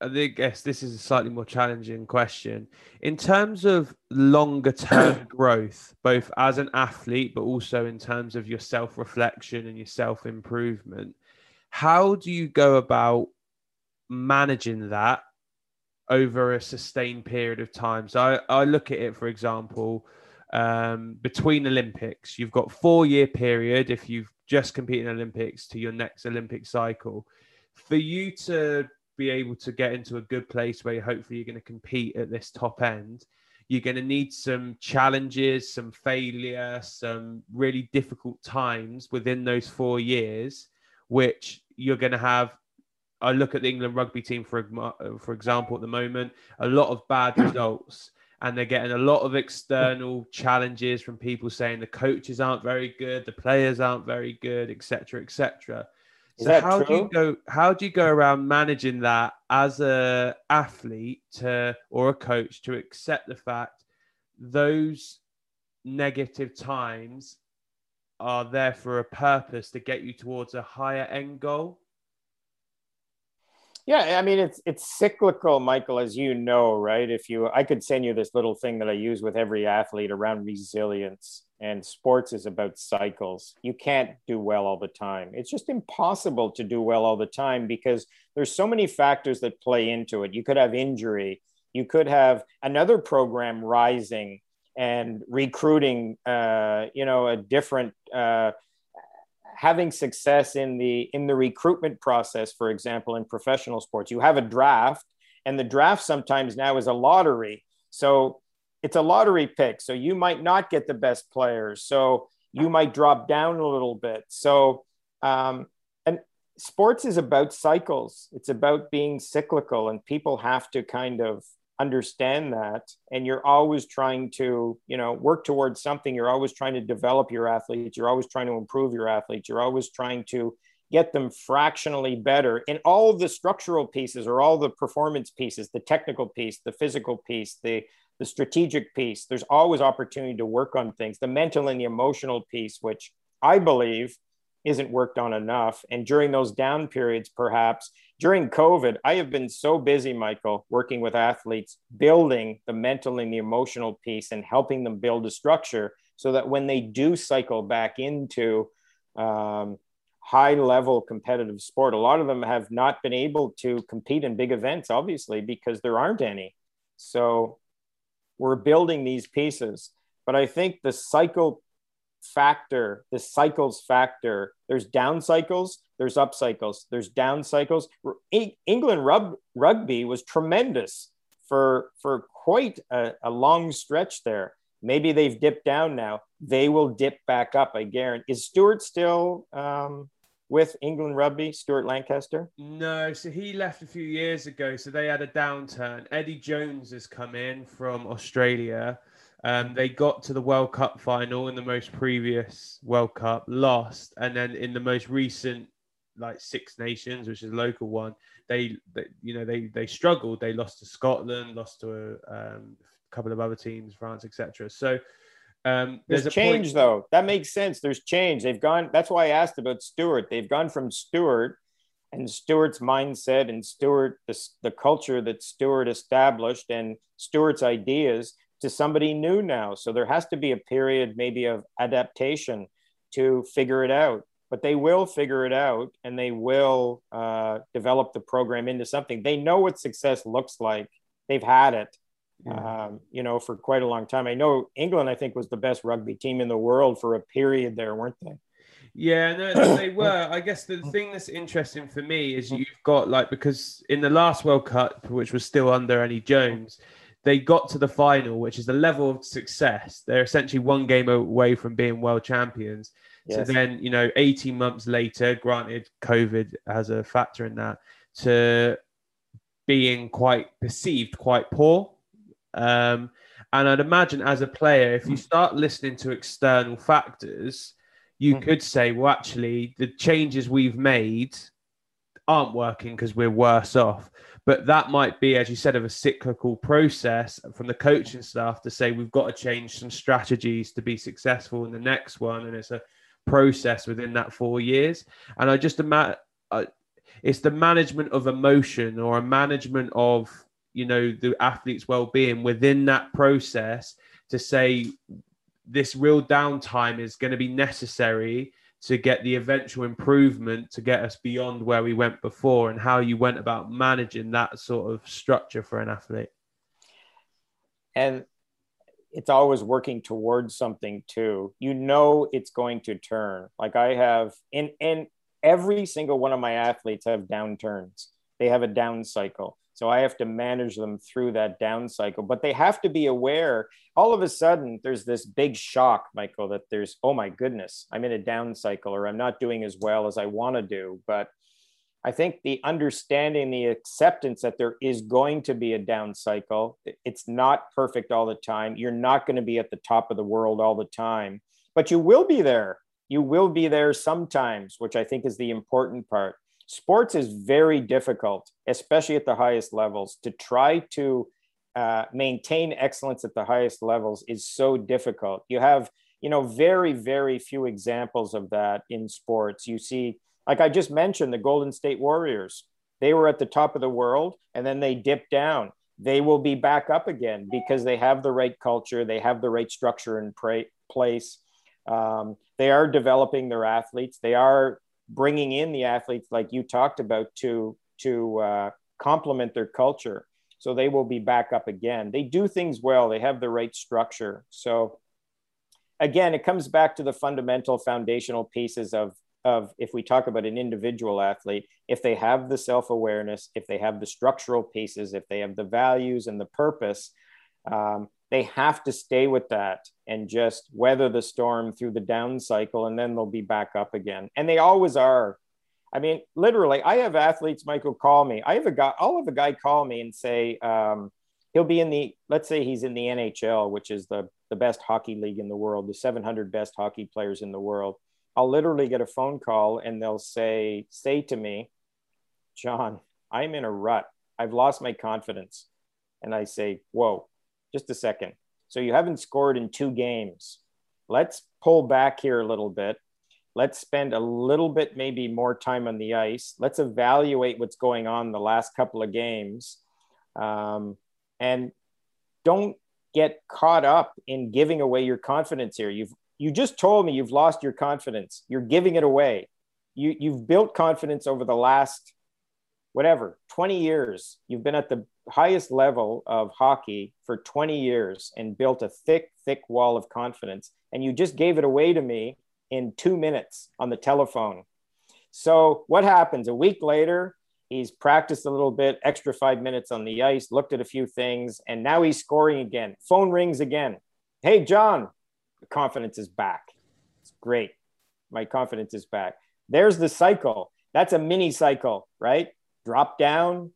I guess this is a slightly more challenging question in terms of longer term growth, both as an athlete, but also in terms of your self-reflection and your self-improvement. How do you go about managing that over a sustained period of time? So I look at it, for example, between Olympics, you've got 4 year period. If you've just competed in Olympics to your next Olympic cycle, for you to be able to get into a good place where you're going to compete at this top end, you're going to need some challenges, some failure, some really difficult times within those 4 years, which you're going to have. I look at the England rugby team, for example, at the moment, a lot of bad results. And they're getting a lot of external challenges from people saying the coaches aren't very good, the players aren't very good, et cetera, et cetera. So how do you go around managing that as a athlete or a coach to accept the fact those negative times are there for a purpose to get you towards a higher end goal? Yeah, I mean, it's cyclical, Michael, as you know, right? I could send you this little thing that I use with every athlete around resilience, and sports is about cycles. You can't do well all the time. It's just impossible to do well all the time because there's so many factors that play into it. You could have injury. You could have another program rising and recruiting, a different having success in the recruitment process, for example, in professional sports. You have a draft, and the draft sometimes now is a lottery. So it's a lottery pick. So you might not get the best players. So you might drop down a little bit. So and sports is about cycles. It's about being cyclical, and people have to kind of understand that. And you're always trying to, work towards something. You're always trying to develop your athletes. You're always trying to improve your athletes. You're always trying to get them fractionally better in all the structural pieces or all the performance pieces, the technical piece, the physical piece, the strategic piece. There's always opportunity to work on things, the mental and the emotional piece, which I believe isn't worked on enough. And during those down periods, perhaps during COVID, I have been so busy, Michael, working with athletes, building the mental and the emotional piece and helping them build a structure so that when they do cycle back into high level competitive sport, a lot of them have not been able to compete in big events, obviously, because there aren't any. So we're building these pieces. But I think the cycles factor, there's down cycles, there's up cycles, there's down cycles. England rugby was tremendous for quite a long stretch there. Maybe they've dipped down now. They will dip back up, I guarantee. Is Stuart still with England rugby, Stuart Lancaster? No, so he left a few years ago. So they had a downturn. Eddie Jones has come in from Australia. They got to the World Cup final in the most previous World Cup, lost. And then in the most recent, like Six Nations, which is a local one, they struggled. They lost to Scotland, lost to a couple of other teams, France, etc. So there's change though. That makes sense. There's change. They've gone. That's why I asked about Stewart. They've gone from Stewart and Stewart's mindset and Stewart, the culture that Stewart established and Stewart's ideas to somebody new now. So there has to be a period maybe of adaptation to figure it out, but they will figure it out and they will develop the program into something. They know what success looks like. They've had it, you know, for quite a long time. I know England, I think, was the best rugby team in the world for a period there, weren't they? Yeah, no, they were. I guess the thing that's interesting for me is you've got, like, because in the last World Cup, which was still under Andy Jones, they got to the final, which is the level of success. They're essentially one game away from being world champions. Yes. So then, you know, 18 months later, granted COVID has a factor in that, to being quite poor. And I'd imagine as a player, if you start listening to external factors, you could say, well, actually, the changes we've made aren't working because we're worse off. But that might be, as you said, of a cyclical process from the coaching staff to say, we've got to change some strategies to be successful in the next one. And it's a process within that 4 years. And I just imagine it's the management of emotion or a management of, you know, the athlete's well-being within that process to say this real downtime is going to be necessary to get the eventual improvement to get us beyond where we went before, and how you went about managing that sort of structure for an athlete. And it's always working towards something too. You know, it's going to turn. Like I have in every single one of my athletes have downturns. They have a down cycle. So I have to manage them through that down cycle, but they have to be aware. All of a sudden, there's this big shock, Michael, that there's, oh my goodness, I'm in a down cycle, or I'm not doing as well as I want to do. But I think the understanding, the acceptance that there is going to be a down cycle, it's not perfect all the time. You're not going to be at the top of the world all the time, but you will be there. You will be there sometimes, which I think is the important part. Sports is very difficult, especially at the highest levels. To try to maintain excellence at the highest levels is so difficult. You have, you know, very, very few examples of that in sports. You see, like I just mentioned, the Golden State Warriors, they were at the top of the world and then they dipped down. They will be back up again because they have the right culture. They have the right structure in place. They are developing their athletes. They are bringing in the athletes like you talked about to complement their culture. So they will be back up again. They do things well. They have the right structure. So again, it comes back to the fundamental foundational pieces of if we talk about an individual athlete, if they have the self-awareness, if they have the structural pieces, if they have the values and the purpose, they have to stay with that and just weather the storm through the down cycle, and then they'll be back up again. And they always are. I mean, literally, I have athletes, Michael, call me. I'll have a guy call me and say, he'll be in the, let's say he's in the NHL, which is the best hockey league in the world, the 700 best hockey players in the world. I'll literally get a phone call and they'll say to me, John, I'm in a rut. I've lost my confidence. And I say, whoa. Just a second. So you haven't scored in 2 games. Let's pull back here a little bit. Let's spend a little bit, maybe more time on the ice. Let's evaluate what's going on the last couple of games. And don't get caught up in giving away your confidence here. You just told me you've lost your confidence. You're giving it away. You've built confidence over the last, 20 years. You've been at the highest level of hockey for 20 years and built a thick, thick wall of confidence. And you just gave it away to me in 2 minutes on the telephone. So what happens? A week later, he's practiced a little bit, extra 5 minutes on the ice, looked at a few things, and now he's scoring again. Phone rings again. Hey, John, the confidence is back. It's great. My confidence is back. There's the cycle. That's a mini cycle, right? Drop down.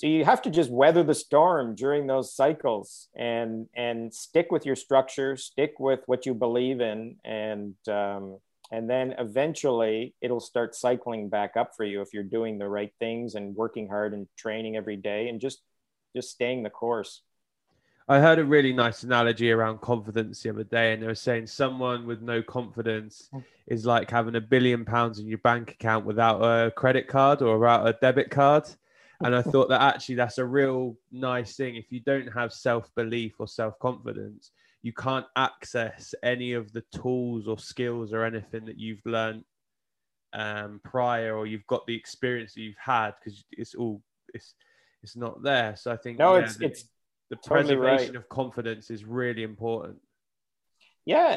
So you have to just weather the storm during those cycles and stick with your structure, stick with what you believe in, and then eventually it'll start cycling back up for you if you're doing the right things and working hard and training every day and just staying the course. I heard a really nice analogy around confidence the other day, and they were saying someone with no confidence is like having £1 billion in your bank account without a credit card or without a debit card. And I thought that actually that's a real nice thing. If you don't have self-belief or self-confidence, you can't access any of the tools or skills or anything that you've learned prior, or you've got the experience that you've had, because it's not there. So I think the totally preservation of confidence is really important. Yeah.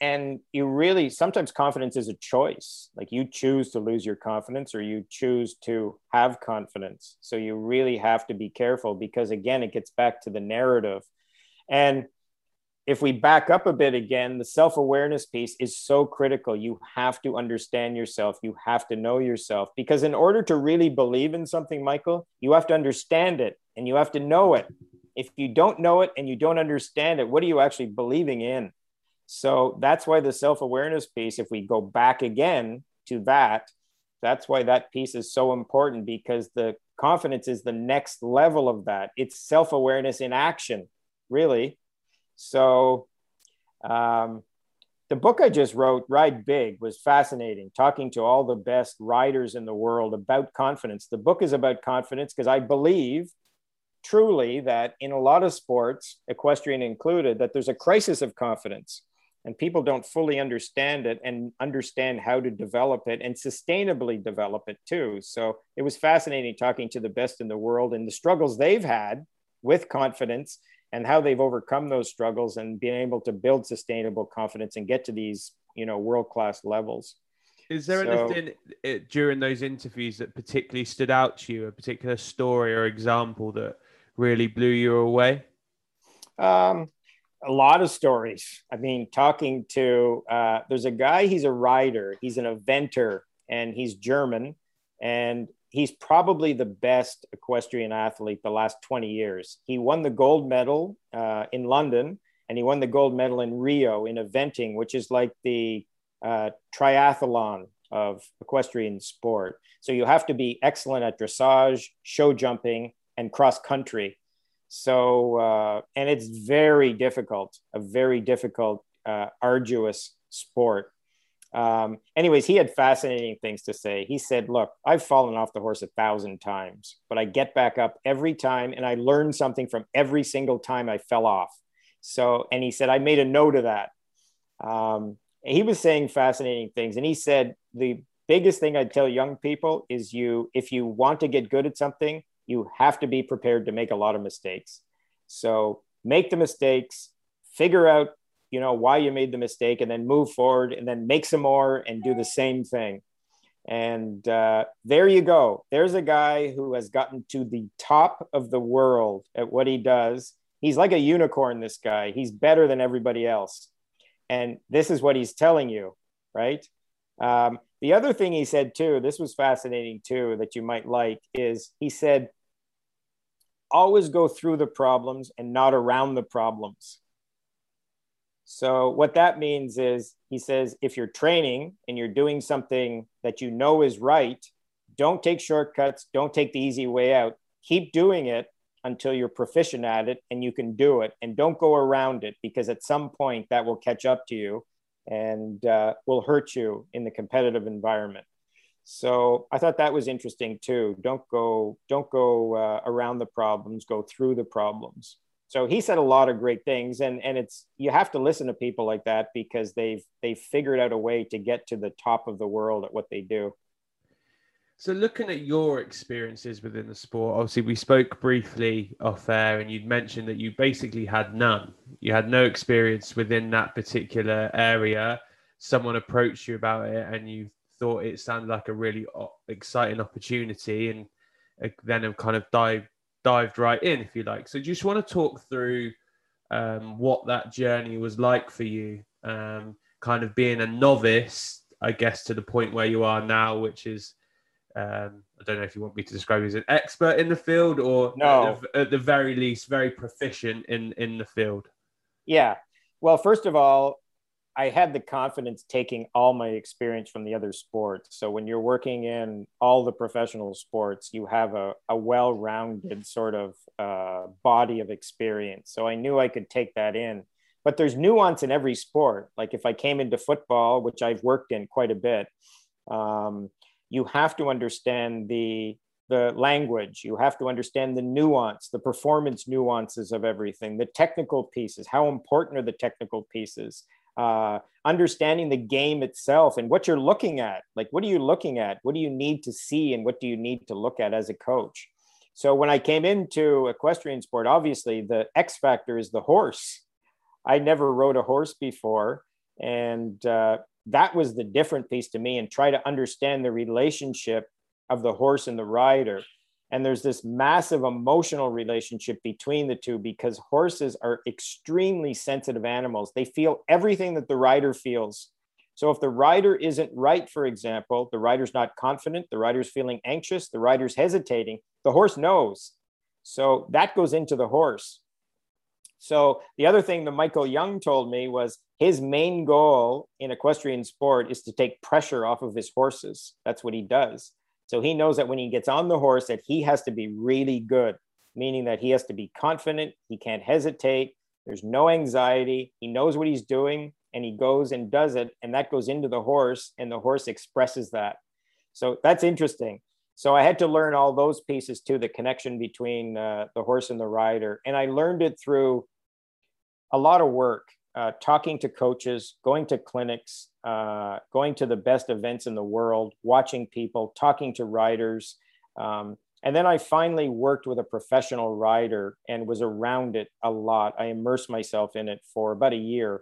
And you really, sometimes confidence is a choice. Like you choose to lose your confidence or you choose to have confidence. So you really have to be careful, because again, it gets back to the narrative. And if we back up a bit again, the self-awareness piece is so critical. You have to understand yourself. You have to know yourself, because in order to really believe in something, Michael, you have to understand it and you have to know it. If you don't know it and you don't understand it, what are you actually believing in? So that's why the self-awareness piece, if we go back again to that, that's why that piece is so important, because the confidence is the next level of that. It's self-awareness in action, really. So the book I just wrote, Ride Big, was fascinating, talking to all the best riders in the world about confidence. The book is about confidence because I believe truly that in a lot of sports, equestrian included, that there's a crisis of confidence and people don't fully understand it and understand how to develop it and sustainably develop it too. So it was fascinating talking to the best in the world and the struggles they've had with confidence and how they've overcome those struggles and been able to build sustainable confidence and get to these, world-class levels. Is there anything during those interviews that particularly stood out to you, a particular story or example that really blew you away? A lot of stories. I mean, talking to, there's a guy, he's a rider, he's an eventer, and he's German, and he's probably the best equestrian athlete the last 20 years. He won the gold medal in London, and he won the gold medal in Rio in eventing, which is like the triathlon of equestrian sport. So you have to be excellent at dressage, show jumping, and cross country. So, and it's very difficult, a very difficult, arduous sport. Anyways, he had fascinating things to say. He said, look, I've fallen off the horse 1,000 times, but I get back up every time. And I learned something from every single time I fell off. So, and he said, I made a note of that. He was saying fascinating things. And he said, the biggest thing I'd tell young people is if you want to get good at something, you have to be prepared to make a lot of mistakes. So make the mistakes, figure out, why you made the mistake, and then move forward and then make some more and do the same thing. And there you go. There's a guy who has gotten to the top of the world at what he does. He's like a unicorn, this guy. He's better than everybody else. And this is what he's telling you, right? The other thing he said too, this was fascinating too, that you might like, is he said, always go through the problems and not around the problems. So what that means is, he says, if you're training and you're doing something that you know is right, don't take shortcuts, don't take the easy way out, keep doing it until you're proficient at it and you can do it, and don't go around it, because at some point that will catch up to you and will hurt you in the competitive environment. So I thought that was interesting too. Don't go around the problems, go through the problems. So he said a lot of great things, and it's, you have to listen to people like that, because they've figured out a way to get to the top of the world at what they do. So looking at your experiences within the sport, obviously we spoke briefly off air and you'd mentioned that you basically had none. You had no experience within that particular area. Someone approached you about it and you thought it sounded like a really exciting opportunity, and then have kind of dived right in, if you like. So do you just want to talk through what that journey was like for you, kind of being a novice, I guess, to the point where you are now, which is, I don't know if you want me to describe you as an expert in the field or no. At the very least, very proficient in the field. Yeah. Well, first of all, I had the confidence taking all my experience from the other sports. So when you're working in all the professional sports, you have a well-rounded sort of body of experience. So I knew I could take that in. But there's nuance in every sport. Like if I came into football, which I've worked in quite a bit, you have to understand the language, you have to understand the nuance, the performance nuances of everything, the technical pieces, how important are the technical pieces, understanding the game itself and what you're looking at. Like, what are you looking at? What do you need to see and what do you need to look at as a coach? So when I came into equestrian sport, obviously the X factor is the horse. I never rode a horse before. And that was the different piece to me, and try to understand the relationship of the horse and the rider. And there's this massive emotional relationship between the two, because horses are extremely sensitive animals. They feel everything that the rider feels. So if the rider isn't right, for example, the rider's not confident, the rider's feeling anxious, the rider's hesitating, the horse knows. So that goes into the horse. So the other thing that Michael Young told me was his main goal in equestrian sport is to take pressure off of his horses. That's what he does. So he knows that when he gets on the horse that he has to be really good, meaning that he has to be confident. He can't hesitate. There's no anxiety. He knows what he's doing and he goes and does it. And that goes into the horse and the horse expresses that. So that's interesting. So I had to learn all those pieces too, the connection between the horse and the rider. And I learned it through a lot of work, talking to coaches, going to clinics, going to the best events in the world, watching people, talking to riders. And then I finally worked with a professional rider and was around it a lot. I immersed myself in it for about a year.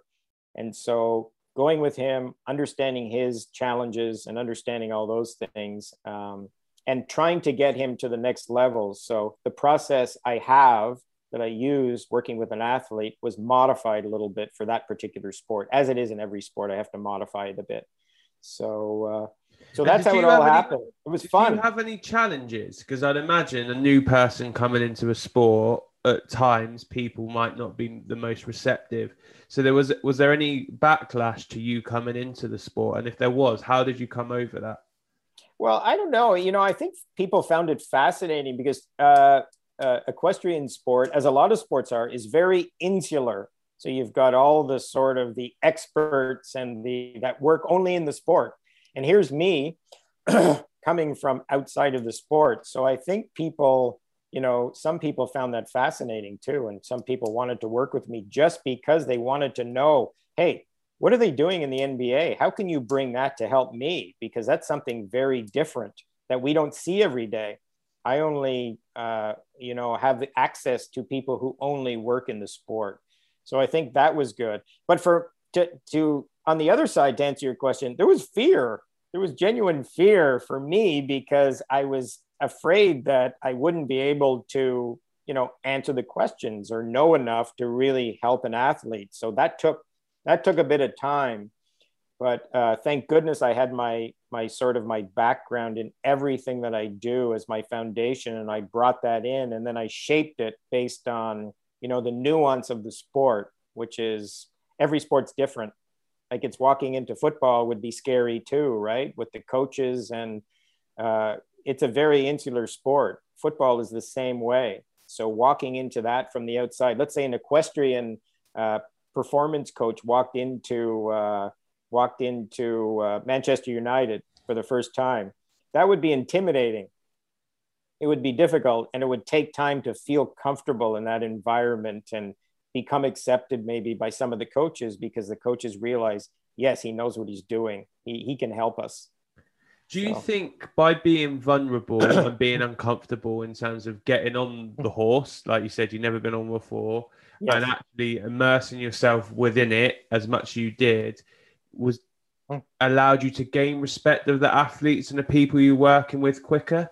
And so going with him, understanding his challenges and understanding all those things, and trying to get him to the next level. So the process I have that I use working with an athlete was modified a little bit for that particular sport, as it is in every sport. I have to modify it a bit. So that's how it all happened. It was fun. Do you have any challenges? Because I'd imagine a new person coming into a sport, at times people might not be the most receptive. So was there any backlash to you coming into the sport? And if there was, how did you come over that? Well, I don't know. You know, I think people found it fascinating because equestrian sport, as a lot of sports are, is very insular. So you've got all the sort of the experts and that work only in the sport. And here's me coming from outside of the sport. So I think people, you know, some people found that fascinating too. And some people wanted to work with me just because they wanted to know, hey, what are they doing in the NBA? How can you bring that to help me? Because that's something very different that we don't see every day. I only, have access to people who only work in the sport. So I think that was good. But on the other side, to answer your question, there was fear. There was genuine fear for me because I was afraid that I wouldn't be able to, answer the questions or know enough to really help an athlete. So that took a bit of time, but thank goodness I had my background in everything that I do as my foundation, and I brought that in, and then I shaped it based on, the nuance of the sport, which is every sport's different. Like it's walking into football would be scary too, right? With the coaches, and it's a very insular sport. Football is the same way. So walking into that from the outside, let's say an equestrian performance coach walked into Manchester United for the first time. That would be intimidating. It would be difficult, and it would take time to feel comfortable in that environment and become accepted maybe by some of the coaches, because the coaches realize, yes, he knows what he's doing. He can help us. Do you think by being vulnerable and being uncomfortable in terms of getting on the horse, like you said, you've never been on before, yes, and actually immersing yourself within it as much as you did, was allowed you to gain respect of the athletes and the people you're working with quicker?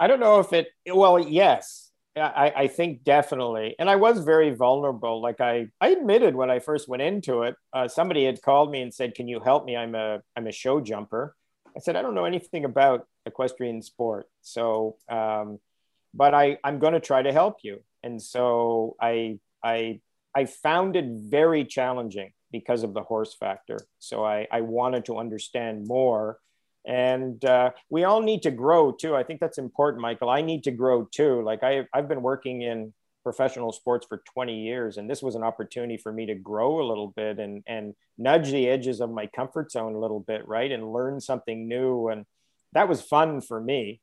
I don't know if it... Well, yes, I think definitely. And I was very vulnerable. Like I admitted when I first went into it, somebody had called me and said, can you help me? I'm a show jumper. I said, I don't know anything about equestrian sport. So, but I'm going to try to help you. And so I found it very challenging. because of the horse factor. So I wanted to understand more. And we all need to grow too. I think that's important, Michael. I need to grow too. Like I've been working in professional sports for 20 years, and this was an opportunity for me to grow a little bit and nudge the edges of my comfort zone a little bit, right? And learn something new. And that was fun for me.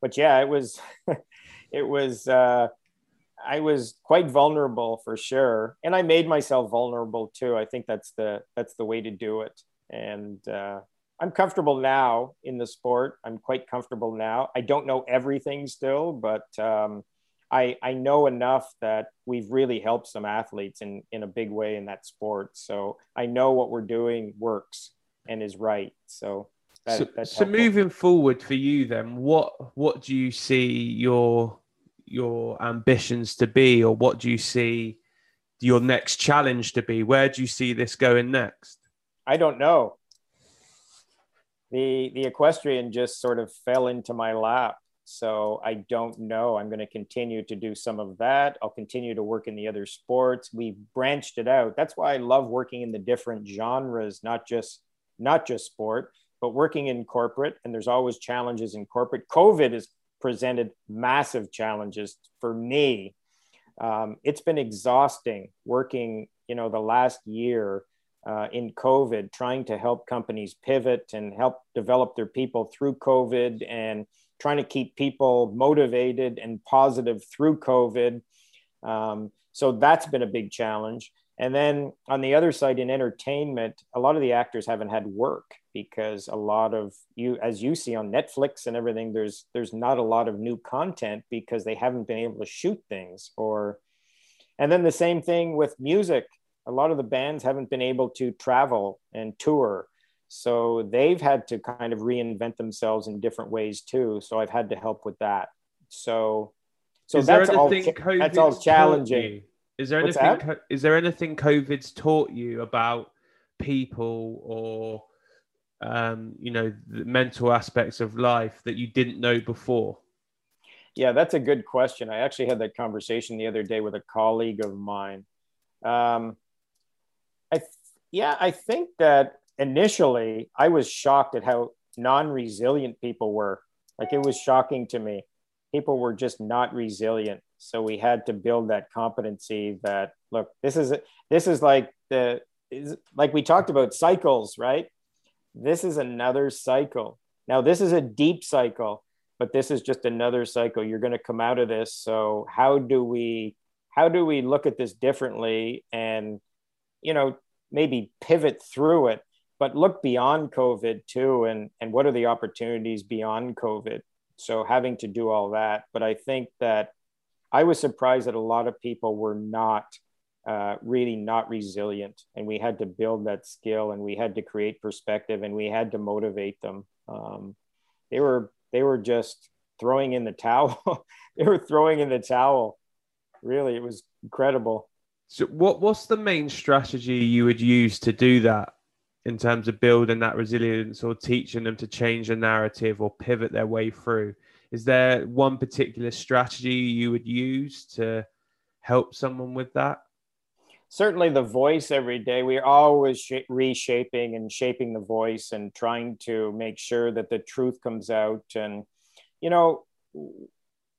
But yeah, it was, I was quite vulnerable for sure. And I made myself vulnerable too. I think that's the way to do it. And I'm comfortable now in the sport. I'm quite comfortable now. I don't know everything still, but I know enough that we've really helped some athletes in a big way in that sport. So I know what we're doing works and is right. So moving forward for you then, what do you see your ambitions to be, or what do you see your next challenge to be? Where do you see this going next? I don't know. The equestrian just sort of fell into my lap. So I don't know. I'm going to continue to do some of that. I'll continue to work in the other sports. We've branched it out. That's why I love working in the different genres, not just sport, but working in corporate. And there's always challenges in corporate. COVID has presented massive challenges for me. It's been exhausting working, the last year in COVID, trying to help companies pivot and help develop their people through COVID, and trying to keep people motivated and positive through COVID. So that's been a big challenge. And then on the other side, in entertainment, a lot of the actors haven't had work because a lot of you, as you see on Netflix and everything, there's not a lot of new content because they haven't been able to shoot things. And then the same thing with music. A lot of the bands haven't been able to travel and tour. So they've had to kind of reinvent themselves in different ways too. So I've had to help with that. So that's all challenging. Is there anything COVID's taught you about people or, the mental aspects of life that you didn't know before? Yeah, that's a good question. I actually had that conversation the other day with a colleague of mine. I think that initially I was shocked at how non-resilient people were. Like, it was shocking to me. People were just not resilient. So we had to build that competency that, look, this is like we talked about cycles, right? This is another cycle. Now, this is a deep cycle, but this is just another cycle. You're going to come out of this. So how do we look at this differently and, maybe pivot through it, but look beyond COVID too. And what are the opportunities beyond COVID? So having to do all that, but I think that I was surprised that a lot of people were not resilient, and we had to build that skill, and we had to create perspective, and we had to motivate them. They were just throwing in the towel. They were throwing in the towel. Really, it was incredible. So what's the main strategy you would use to do that in terms of building that resilience or teaching them to change the narrative or pivot their way through? Is there one particular strategy you would use to help someone with that? Certainly the voice every day. We're always reshaping and shaping the voice and trying to make sure that the truth comes out. And,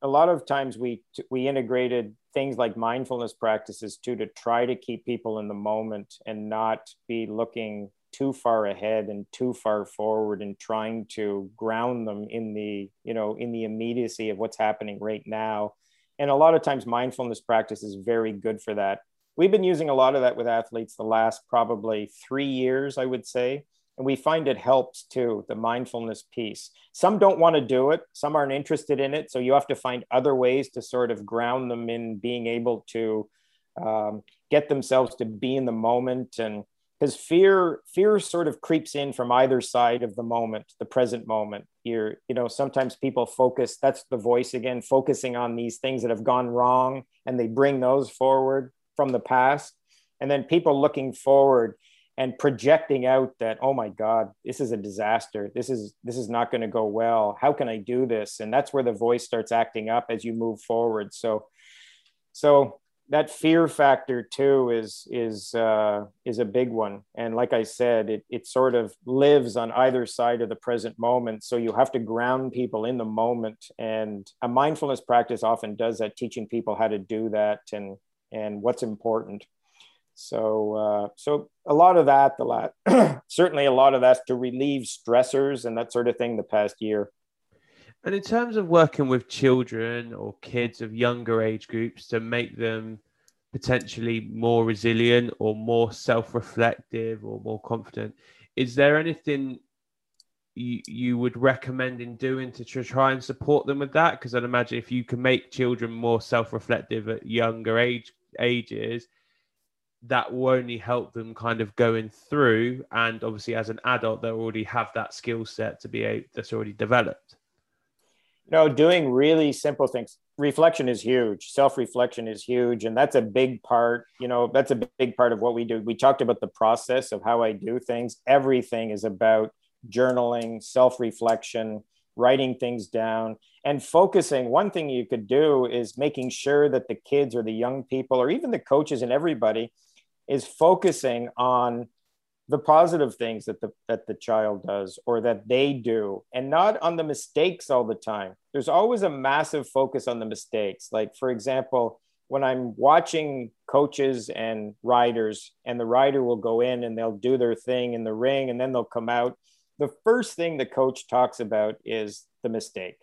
a lot of times we integrated things like mindfulness practices too, to try to keep people in the moment and not be looking too far ahead and too far forward, and trying to ground them in the immediacy of what's happening right now. And a lot of times mindfulness practice is very good for that. We've been using a lot of that with athletes the last probably 3 years, I would say. And we find it helps too, the mindfulness piece. Some don't want to do it. Some aren't interested in it. So you have to find other ways to sort of ground them in being able to get themselves to be in the moment. And because fear sort of creeps in from either side of the moment, the present moment. Sometimes people focus, that's the voice again, focusing on these things that have gone wrong, and they bring those forward from the past. And then people looking forward and projecting out that, oh my God, this is a disaster. This is not going to go well. How can I do this? And that's where the voice starts acting up as you move forward. So that fear factor too is a big one. And like I said, it sort of lives on either side of the present moment. So you have to ground people in the moment. And a mindfulness practice often does that, teaching people how to do that and what's important. So a lot of that, certainly a lot of that to relieve stressors and that sort of thing the past year. And in terms of working with children or kids of younger age groups to make them potentially more resilient or more self-reflective or more confident, is there anything you would recommend in doing to try and support them with that? Because I'd imagine if you can make children more self-reflective at younger ages, that will only help them kind of going through. And obviously as an adult, they already have that skill set to be that's already developed. No, doing really simple things. Reflection is huge. Self-reflection is huge. And that's a big part, that's a big part of what we do. We talked about the process of how I do things. Everything is about journaling, self-reflection, writing things down, and focusing. One thing you could do is making sure that the kids or the young people, or even the coaches and everybody, is focusing on the positive things that the child does or that they do, and not on the mistakes all the time. There's always a massive focus on the mistakes. Like, for example, when I'm watching coaches and riders, and the rider will go in and they'll do their thing in the ring and then they'll come out, the first thing the coach talks about is the mistake.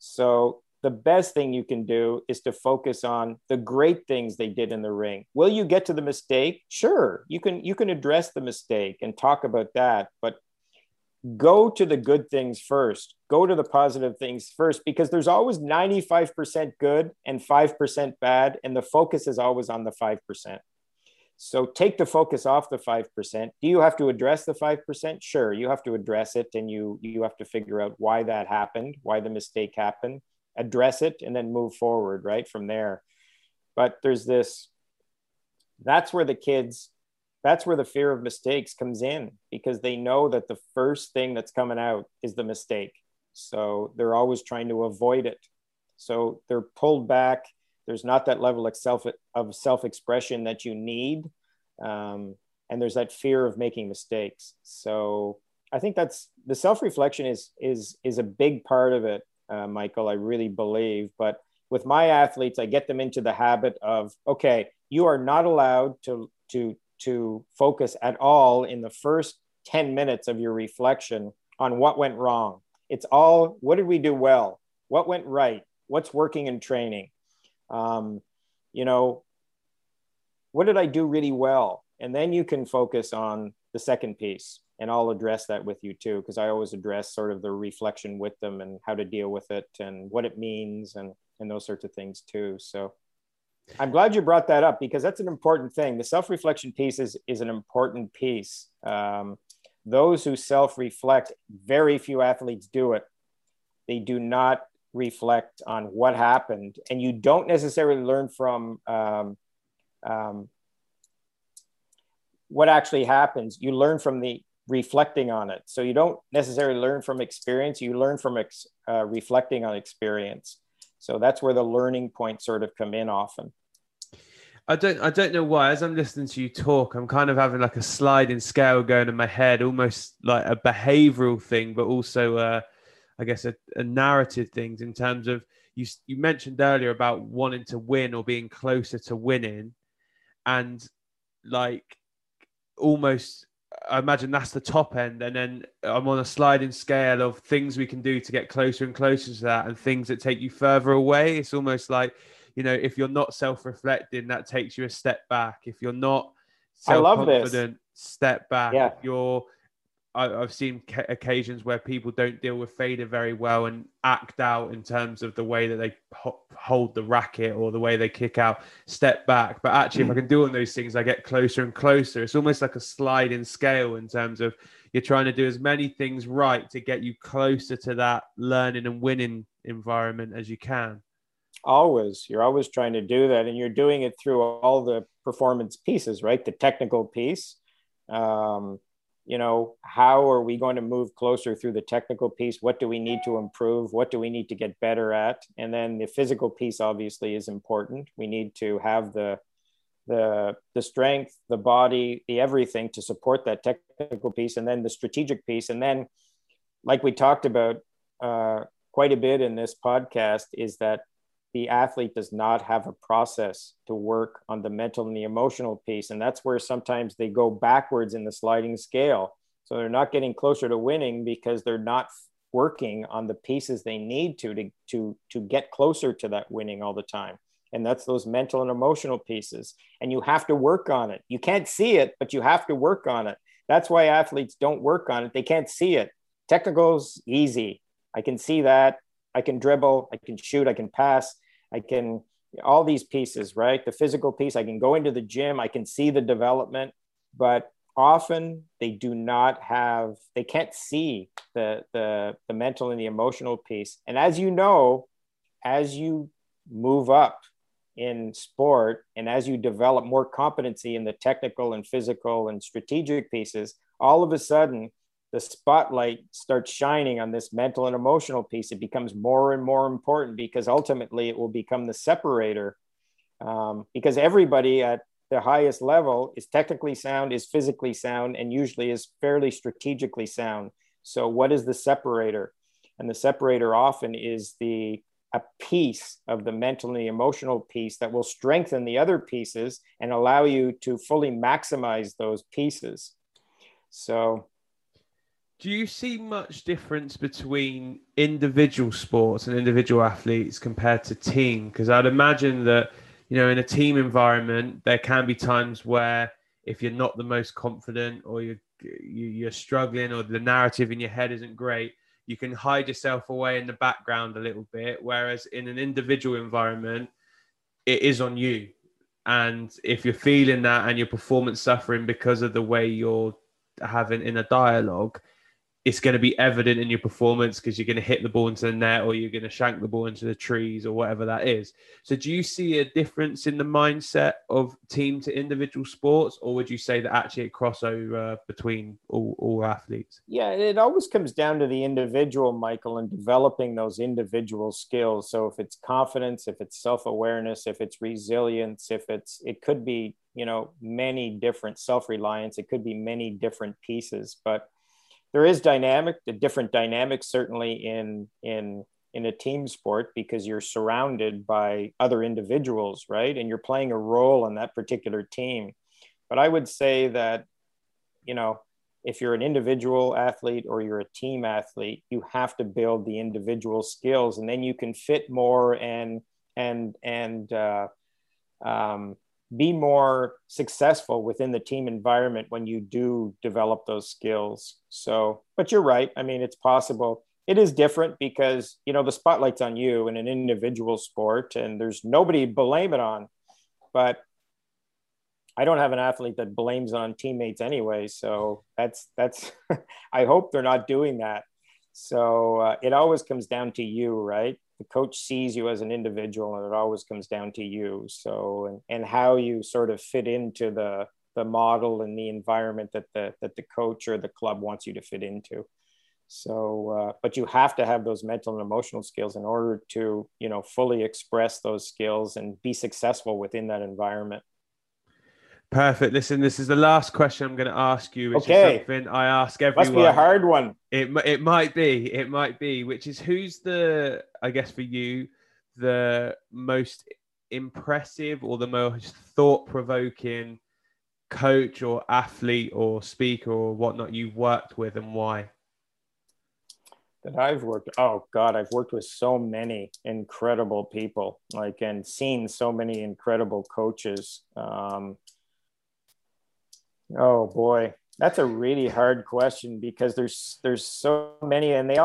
So the best thing you can do is to focus on the great things they did in the ring. Will you get to the mistake? Sure, you can address the mistake and talk about that, but go to the good things first. Go to the positive things first, because there's always 95% good and 5% bad, and the focus is always on the 5%. So take the focus off the 5%. Do you have to address the 5%? Sure, you have to address it, and you have to figure out why that happened, why the mistake happened. Address it and then move forward right from there. But that's where the fear of mistakes comes in, because they know that the first thing that's coming out is the mistake. So they're always trying to avoid it. So they're pulled back. There's not that level of self-expression that you need. And there's that fear of making mistakes. So I think that's the self-reflection is a big part of it. Michael, I really believe. But with my athletes, I get them into the habit of, okay, you are not allowed to focus at all in the first 10 minutes of your reflection on what went wrong. It's all, what did we do well? What went right? What's working in training? What did I do really well? And then you can focus on the second piece. And I'll address that with you too, because I always address sort of the reflection with them and how to deal with it and what it means and those sorts of things too. So I'm glad you brought that up, because that's an important thing. The self-reflection piece is an important piece. Those who self-reflect, very few athletes do it. They do not reflect on what happened. And you don't necessarily learn from what actually happens. You learn from the reflecting on it. So you don't necessarily learn from experience, you learn from reflecting on experience. So that's where the learning points sort of come in often. I don't know why, as I'm listening to you talk, I'm kind of having like a sliding scale going in my head, almost like a behavioral thing, but also I guess a narrative things in terms of, you mentioned earlier about wanting to win or being closer to winning, and like almost I imagine that's the top end. And then I'm on a sliding scale of things we can do to get closer and closer to that, and things that take you further away. It's almost like, if you're not self-reflecting, that takes you a step back. If you're not self-confident, step back. Yeah. I've seen occasions where people don't deal with failure very well and act out in terms of the way that they hold the racket or the way they kick out, step back. But actually, if I can do all those things, I get closer and closer. It's almost like a sliding scale in terms of you're trying to do as many things right to get you closer to that learning and winning environment as you can. Always. You're always trying to do that. And you're doing it through all the performance pieces, right? The technical piece, you know, how are we going to move closer through the technical piece? What do we need to improve? What do we need to get better at? And then the physical piece obviously is important. We need to have the strength, the body, the everything to support that technical piece, and then the strategic piece. And then, like we talked about quite a bit in this podcast, is that the athlete does not have a process to work on the mental and the emotional piece. And that's where sometimes they go backwards in the sliding scale. So they're not getting closer to winning because they're not working on the pieces they need to get closer to that winning all the time. And that's those mental and emotional pieces. And you have to work on it. You can't see it, but you have to work on it. That's why athletes don't work on it. They can't see it. Technical's easy. I can see that. I can dribble, I can shoot, I can pass, I can, all these pieces, right? The physical piece, I can go into the gym, I can see the development, but often they do not have, they can't see the mental and the emotional piece. And as you know, as you move up in sport and as you develop more competency in the technical and physical and strategic pieces, all of a sudden, the spotlight starts shining on this mental and emotional piece. It becomes more and more important because ultimately it will become the separator, because everybody at the highest level is technically sound, is physically sound, and usually is fairly strategically sound. So what is the separator? And the separator often is a piece of the mental and the emotional piece that will strengthen the other pieces and allow you to fully maximize those pieces. So... do you see much difference between individual sports and individual athletes compared to team? Because I'd imagine that, you know, in a team environment, there can be times where if you're not the most confident or you're struggling or the narrative in your head isn't great, you can hide yourself away in the background a little bit. Whereas in an individual environment, it is on you. And if you're feeling that and your performance suffering because of the way you're having in a dialogue, it's going to be evident in your performance because you're going to hit the ball into the net or you're going to shank the ball into the trees or whatever that is. So do you see a difference in the mindset of team to individual sports, or would you say that actually it crossover between all athletes? Yeah, it always comes down to the individual, Michael, and developing those individual skills. So if it's confidence, if it's self-awareness, if it's resilience, it could be, you know, many different self-reliance, it could be many different pieces, but there is different dynamics, certainly in a team sport, because you're surrounded by other individuals, right? And you're playing a role in that particular team. But I would say that, you know, if you're an individual athlete or you're a team athlete, you have to build the individual skills, and then you can fit more and be more successful within the team environment when you do develop those skills. So, but you're right. I mean, it's possible. It is different because, you know, the spotlight's on you in an individual sport and there's nobody to blame it on, but I don't have an athlete that blames on teammates anyway. So that's, I hope they're not doing that. So it always comes down to you, right? The coach sees you as an individual and it always comes down to you. So, and how you sort of fit into the model and the environment that the coach or the club wants you to fit into. So, but you have to have those mental and emotional skills in order to, you know, fully express those skills and be successful within that environment. Perfect. Listen, this is the last question I'm going to ask you, which is something I ask everyone. Must be a hard one. It might be, which is who's the, I guess for you, the most impressive or the most thought-provoking coach or athlete or speaker or whatnot you've worked with, and why? That I've worked. Oh God, I've worked with so many incredible people, like, and seen so many incredible coaches. Oh boy, that's a really hard question because there's so many, and they're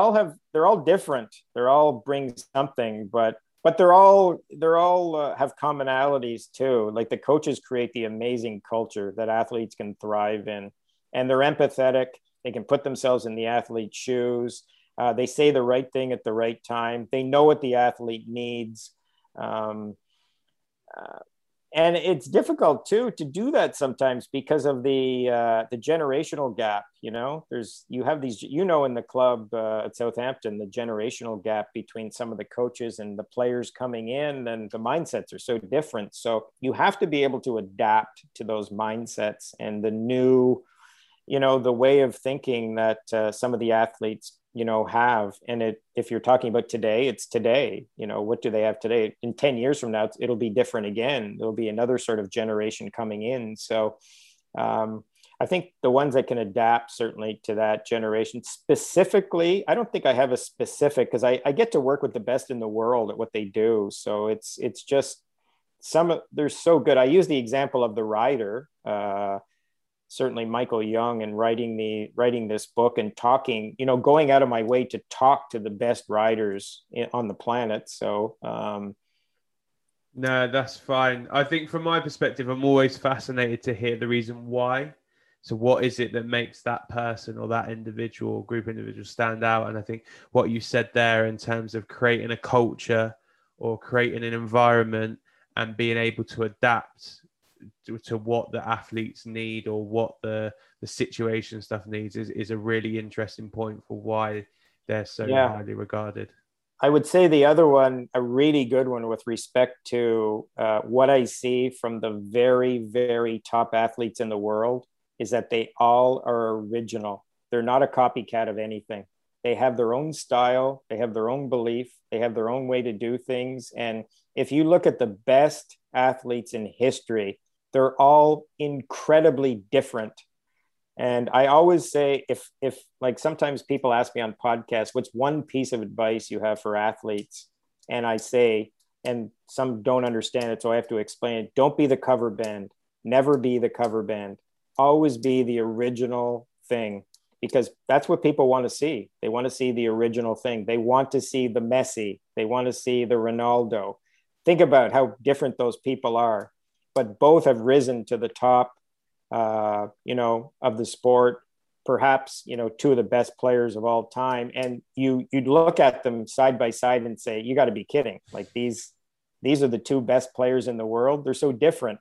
all different. They're all bring something, but they're all have commonalities too. Like the coaches create the amazing culture that athletes can thrive in, and they're empathetic. They can put themselves in the athlete's shoes. They say the right thing at the right time. They know what the athlete needs. And it's difficult too to do that sometimes because of the generational gap. You know, you have these in the club at Southampton, the generational gap between some of the coaches and the players coming in, and the mindsets are so different. So you have to be able to adapt to those mindsets and the new, you know, the way of thinking that some of the athletes, you know, have. And if you're talking about today, it's today, you know, what do they have today? In 10 years from now, it'll be different again. There'll be another sort of generation coming in. So I think the ones that can adapt certainly to that generation specifically, I don't think I have a specific, because I get to work with the best in the world at what they do. So it's just they're so good. I use the example of the rider, certainly Michael Young, and writing this book and talking, you know, going out of my way to talk to the best riders on the planet. So, no, that's fine. I think from my perspective, I'm always fascinated to hear the reason why. So what is it that makes that person or that individual or group individual stand out? And I think what you said there in terms of creating a culture or creating an environment and being able to adapt to what the athletes need or what the situation stuff needs is a really interesting point for why they're so highly regarded. I would say the other one, a really good one with respect to what I see from the very, very top athletes in the world, is that they all are original. They're not a copycat of anything. They have their own style. They have their own belief. They have their own way to do things. And if you look at the best athletes in history, they're all incredibly different. And I always say, if like sometimes people ask me on podcasts, what's one piece of advice you have for athletes? And I say, and some don't understand it, so I have to explain it. Don't be the cover band. Never be the cover band. Always be the original thing, because that's what people want to see. They want to see the original thing. They want to see the Messi. They want to see the Ronaldo. Think about how different those people are. But both have risen to the top, you know, of the sport, perhaps, you know, two of the best players of all time. And you'd look at them side by side and say, you got to be kidding. Like these are the two best players in the world. They're so different,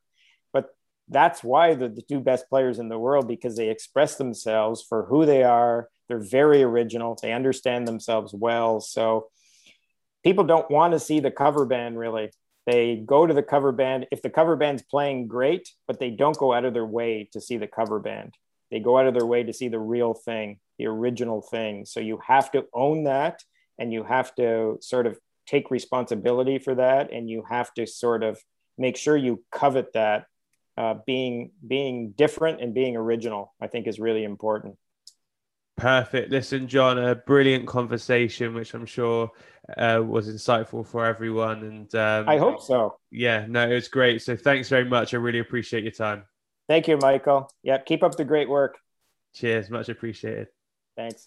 but that's why they're the two best players in the world, because they express themselves for who they are. They're very original. They understand themselves well. So people don't want to see the cover band, really. They go to the cover band. If the cover band's playing, great, but they don't go out of their way to see the cover band. They go out of their way to see the real thing, the original thing. So you have to own that, and you have to sort of take responsibility for that. And you have to sort of make sure you covet that, being different and being original, I think, is really important. Perfect. Listen, John, a brilliant conversation, which I'm sure was insightful for everyone. And I hope so. Yeah, no, it was great. So thanks very much. I really appreciate your time. Thank you, Michael. Yeah, keep up the great work. Cheers. Much appreciated. Thanks.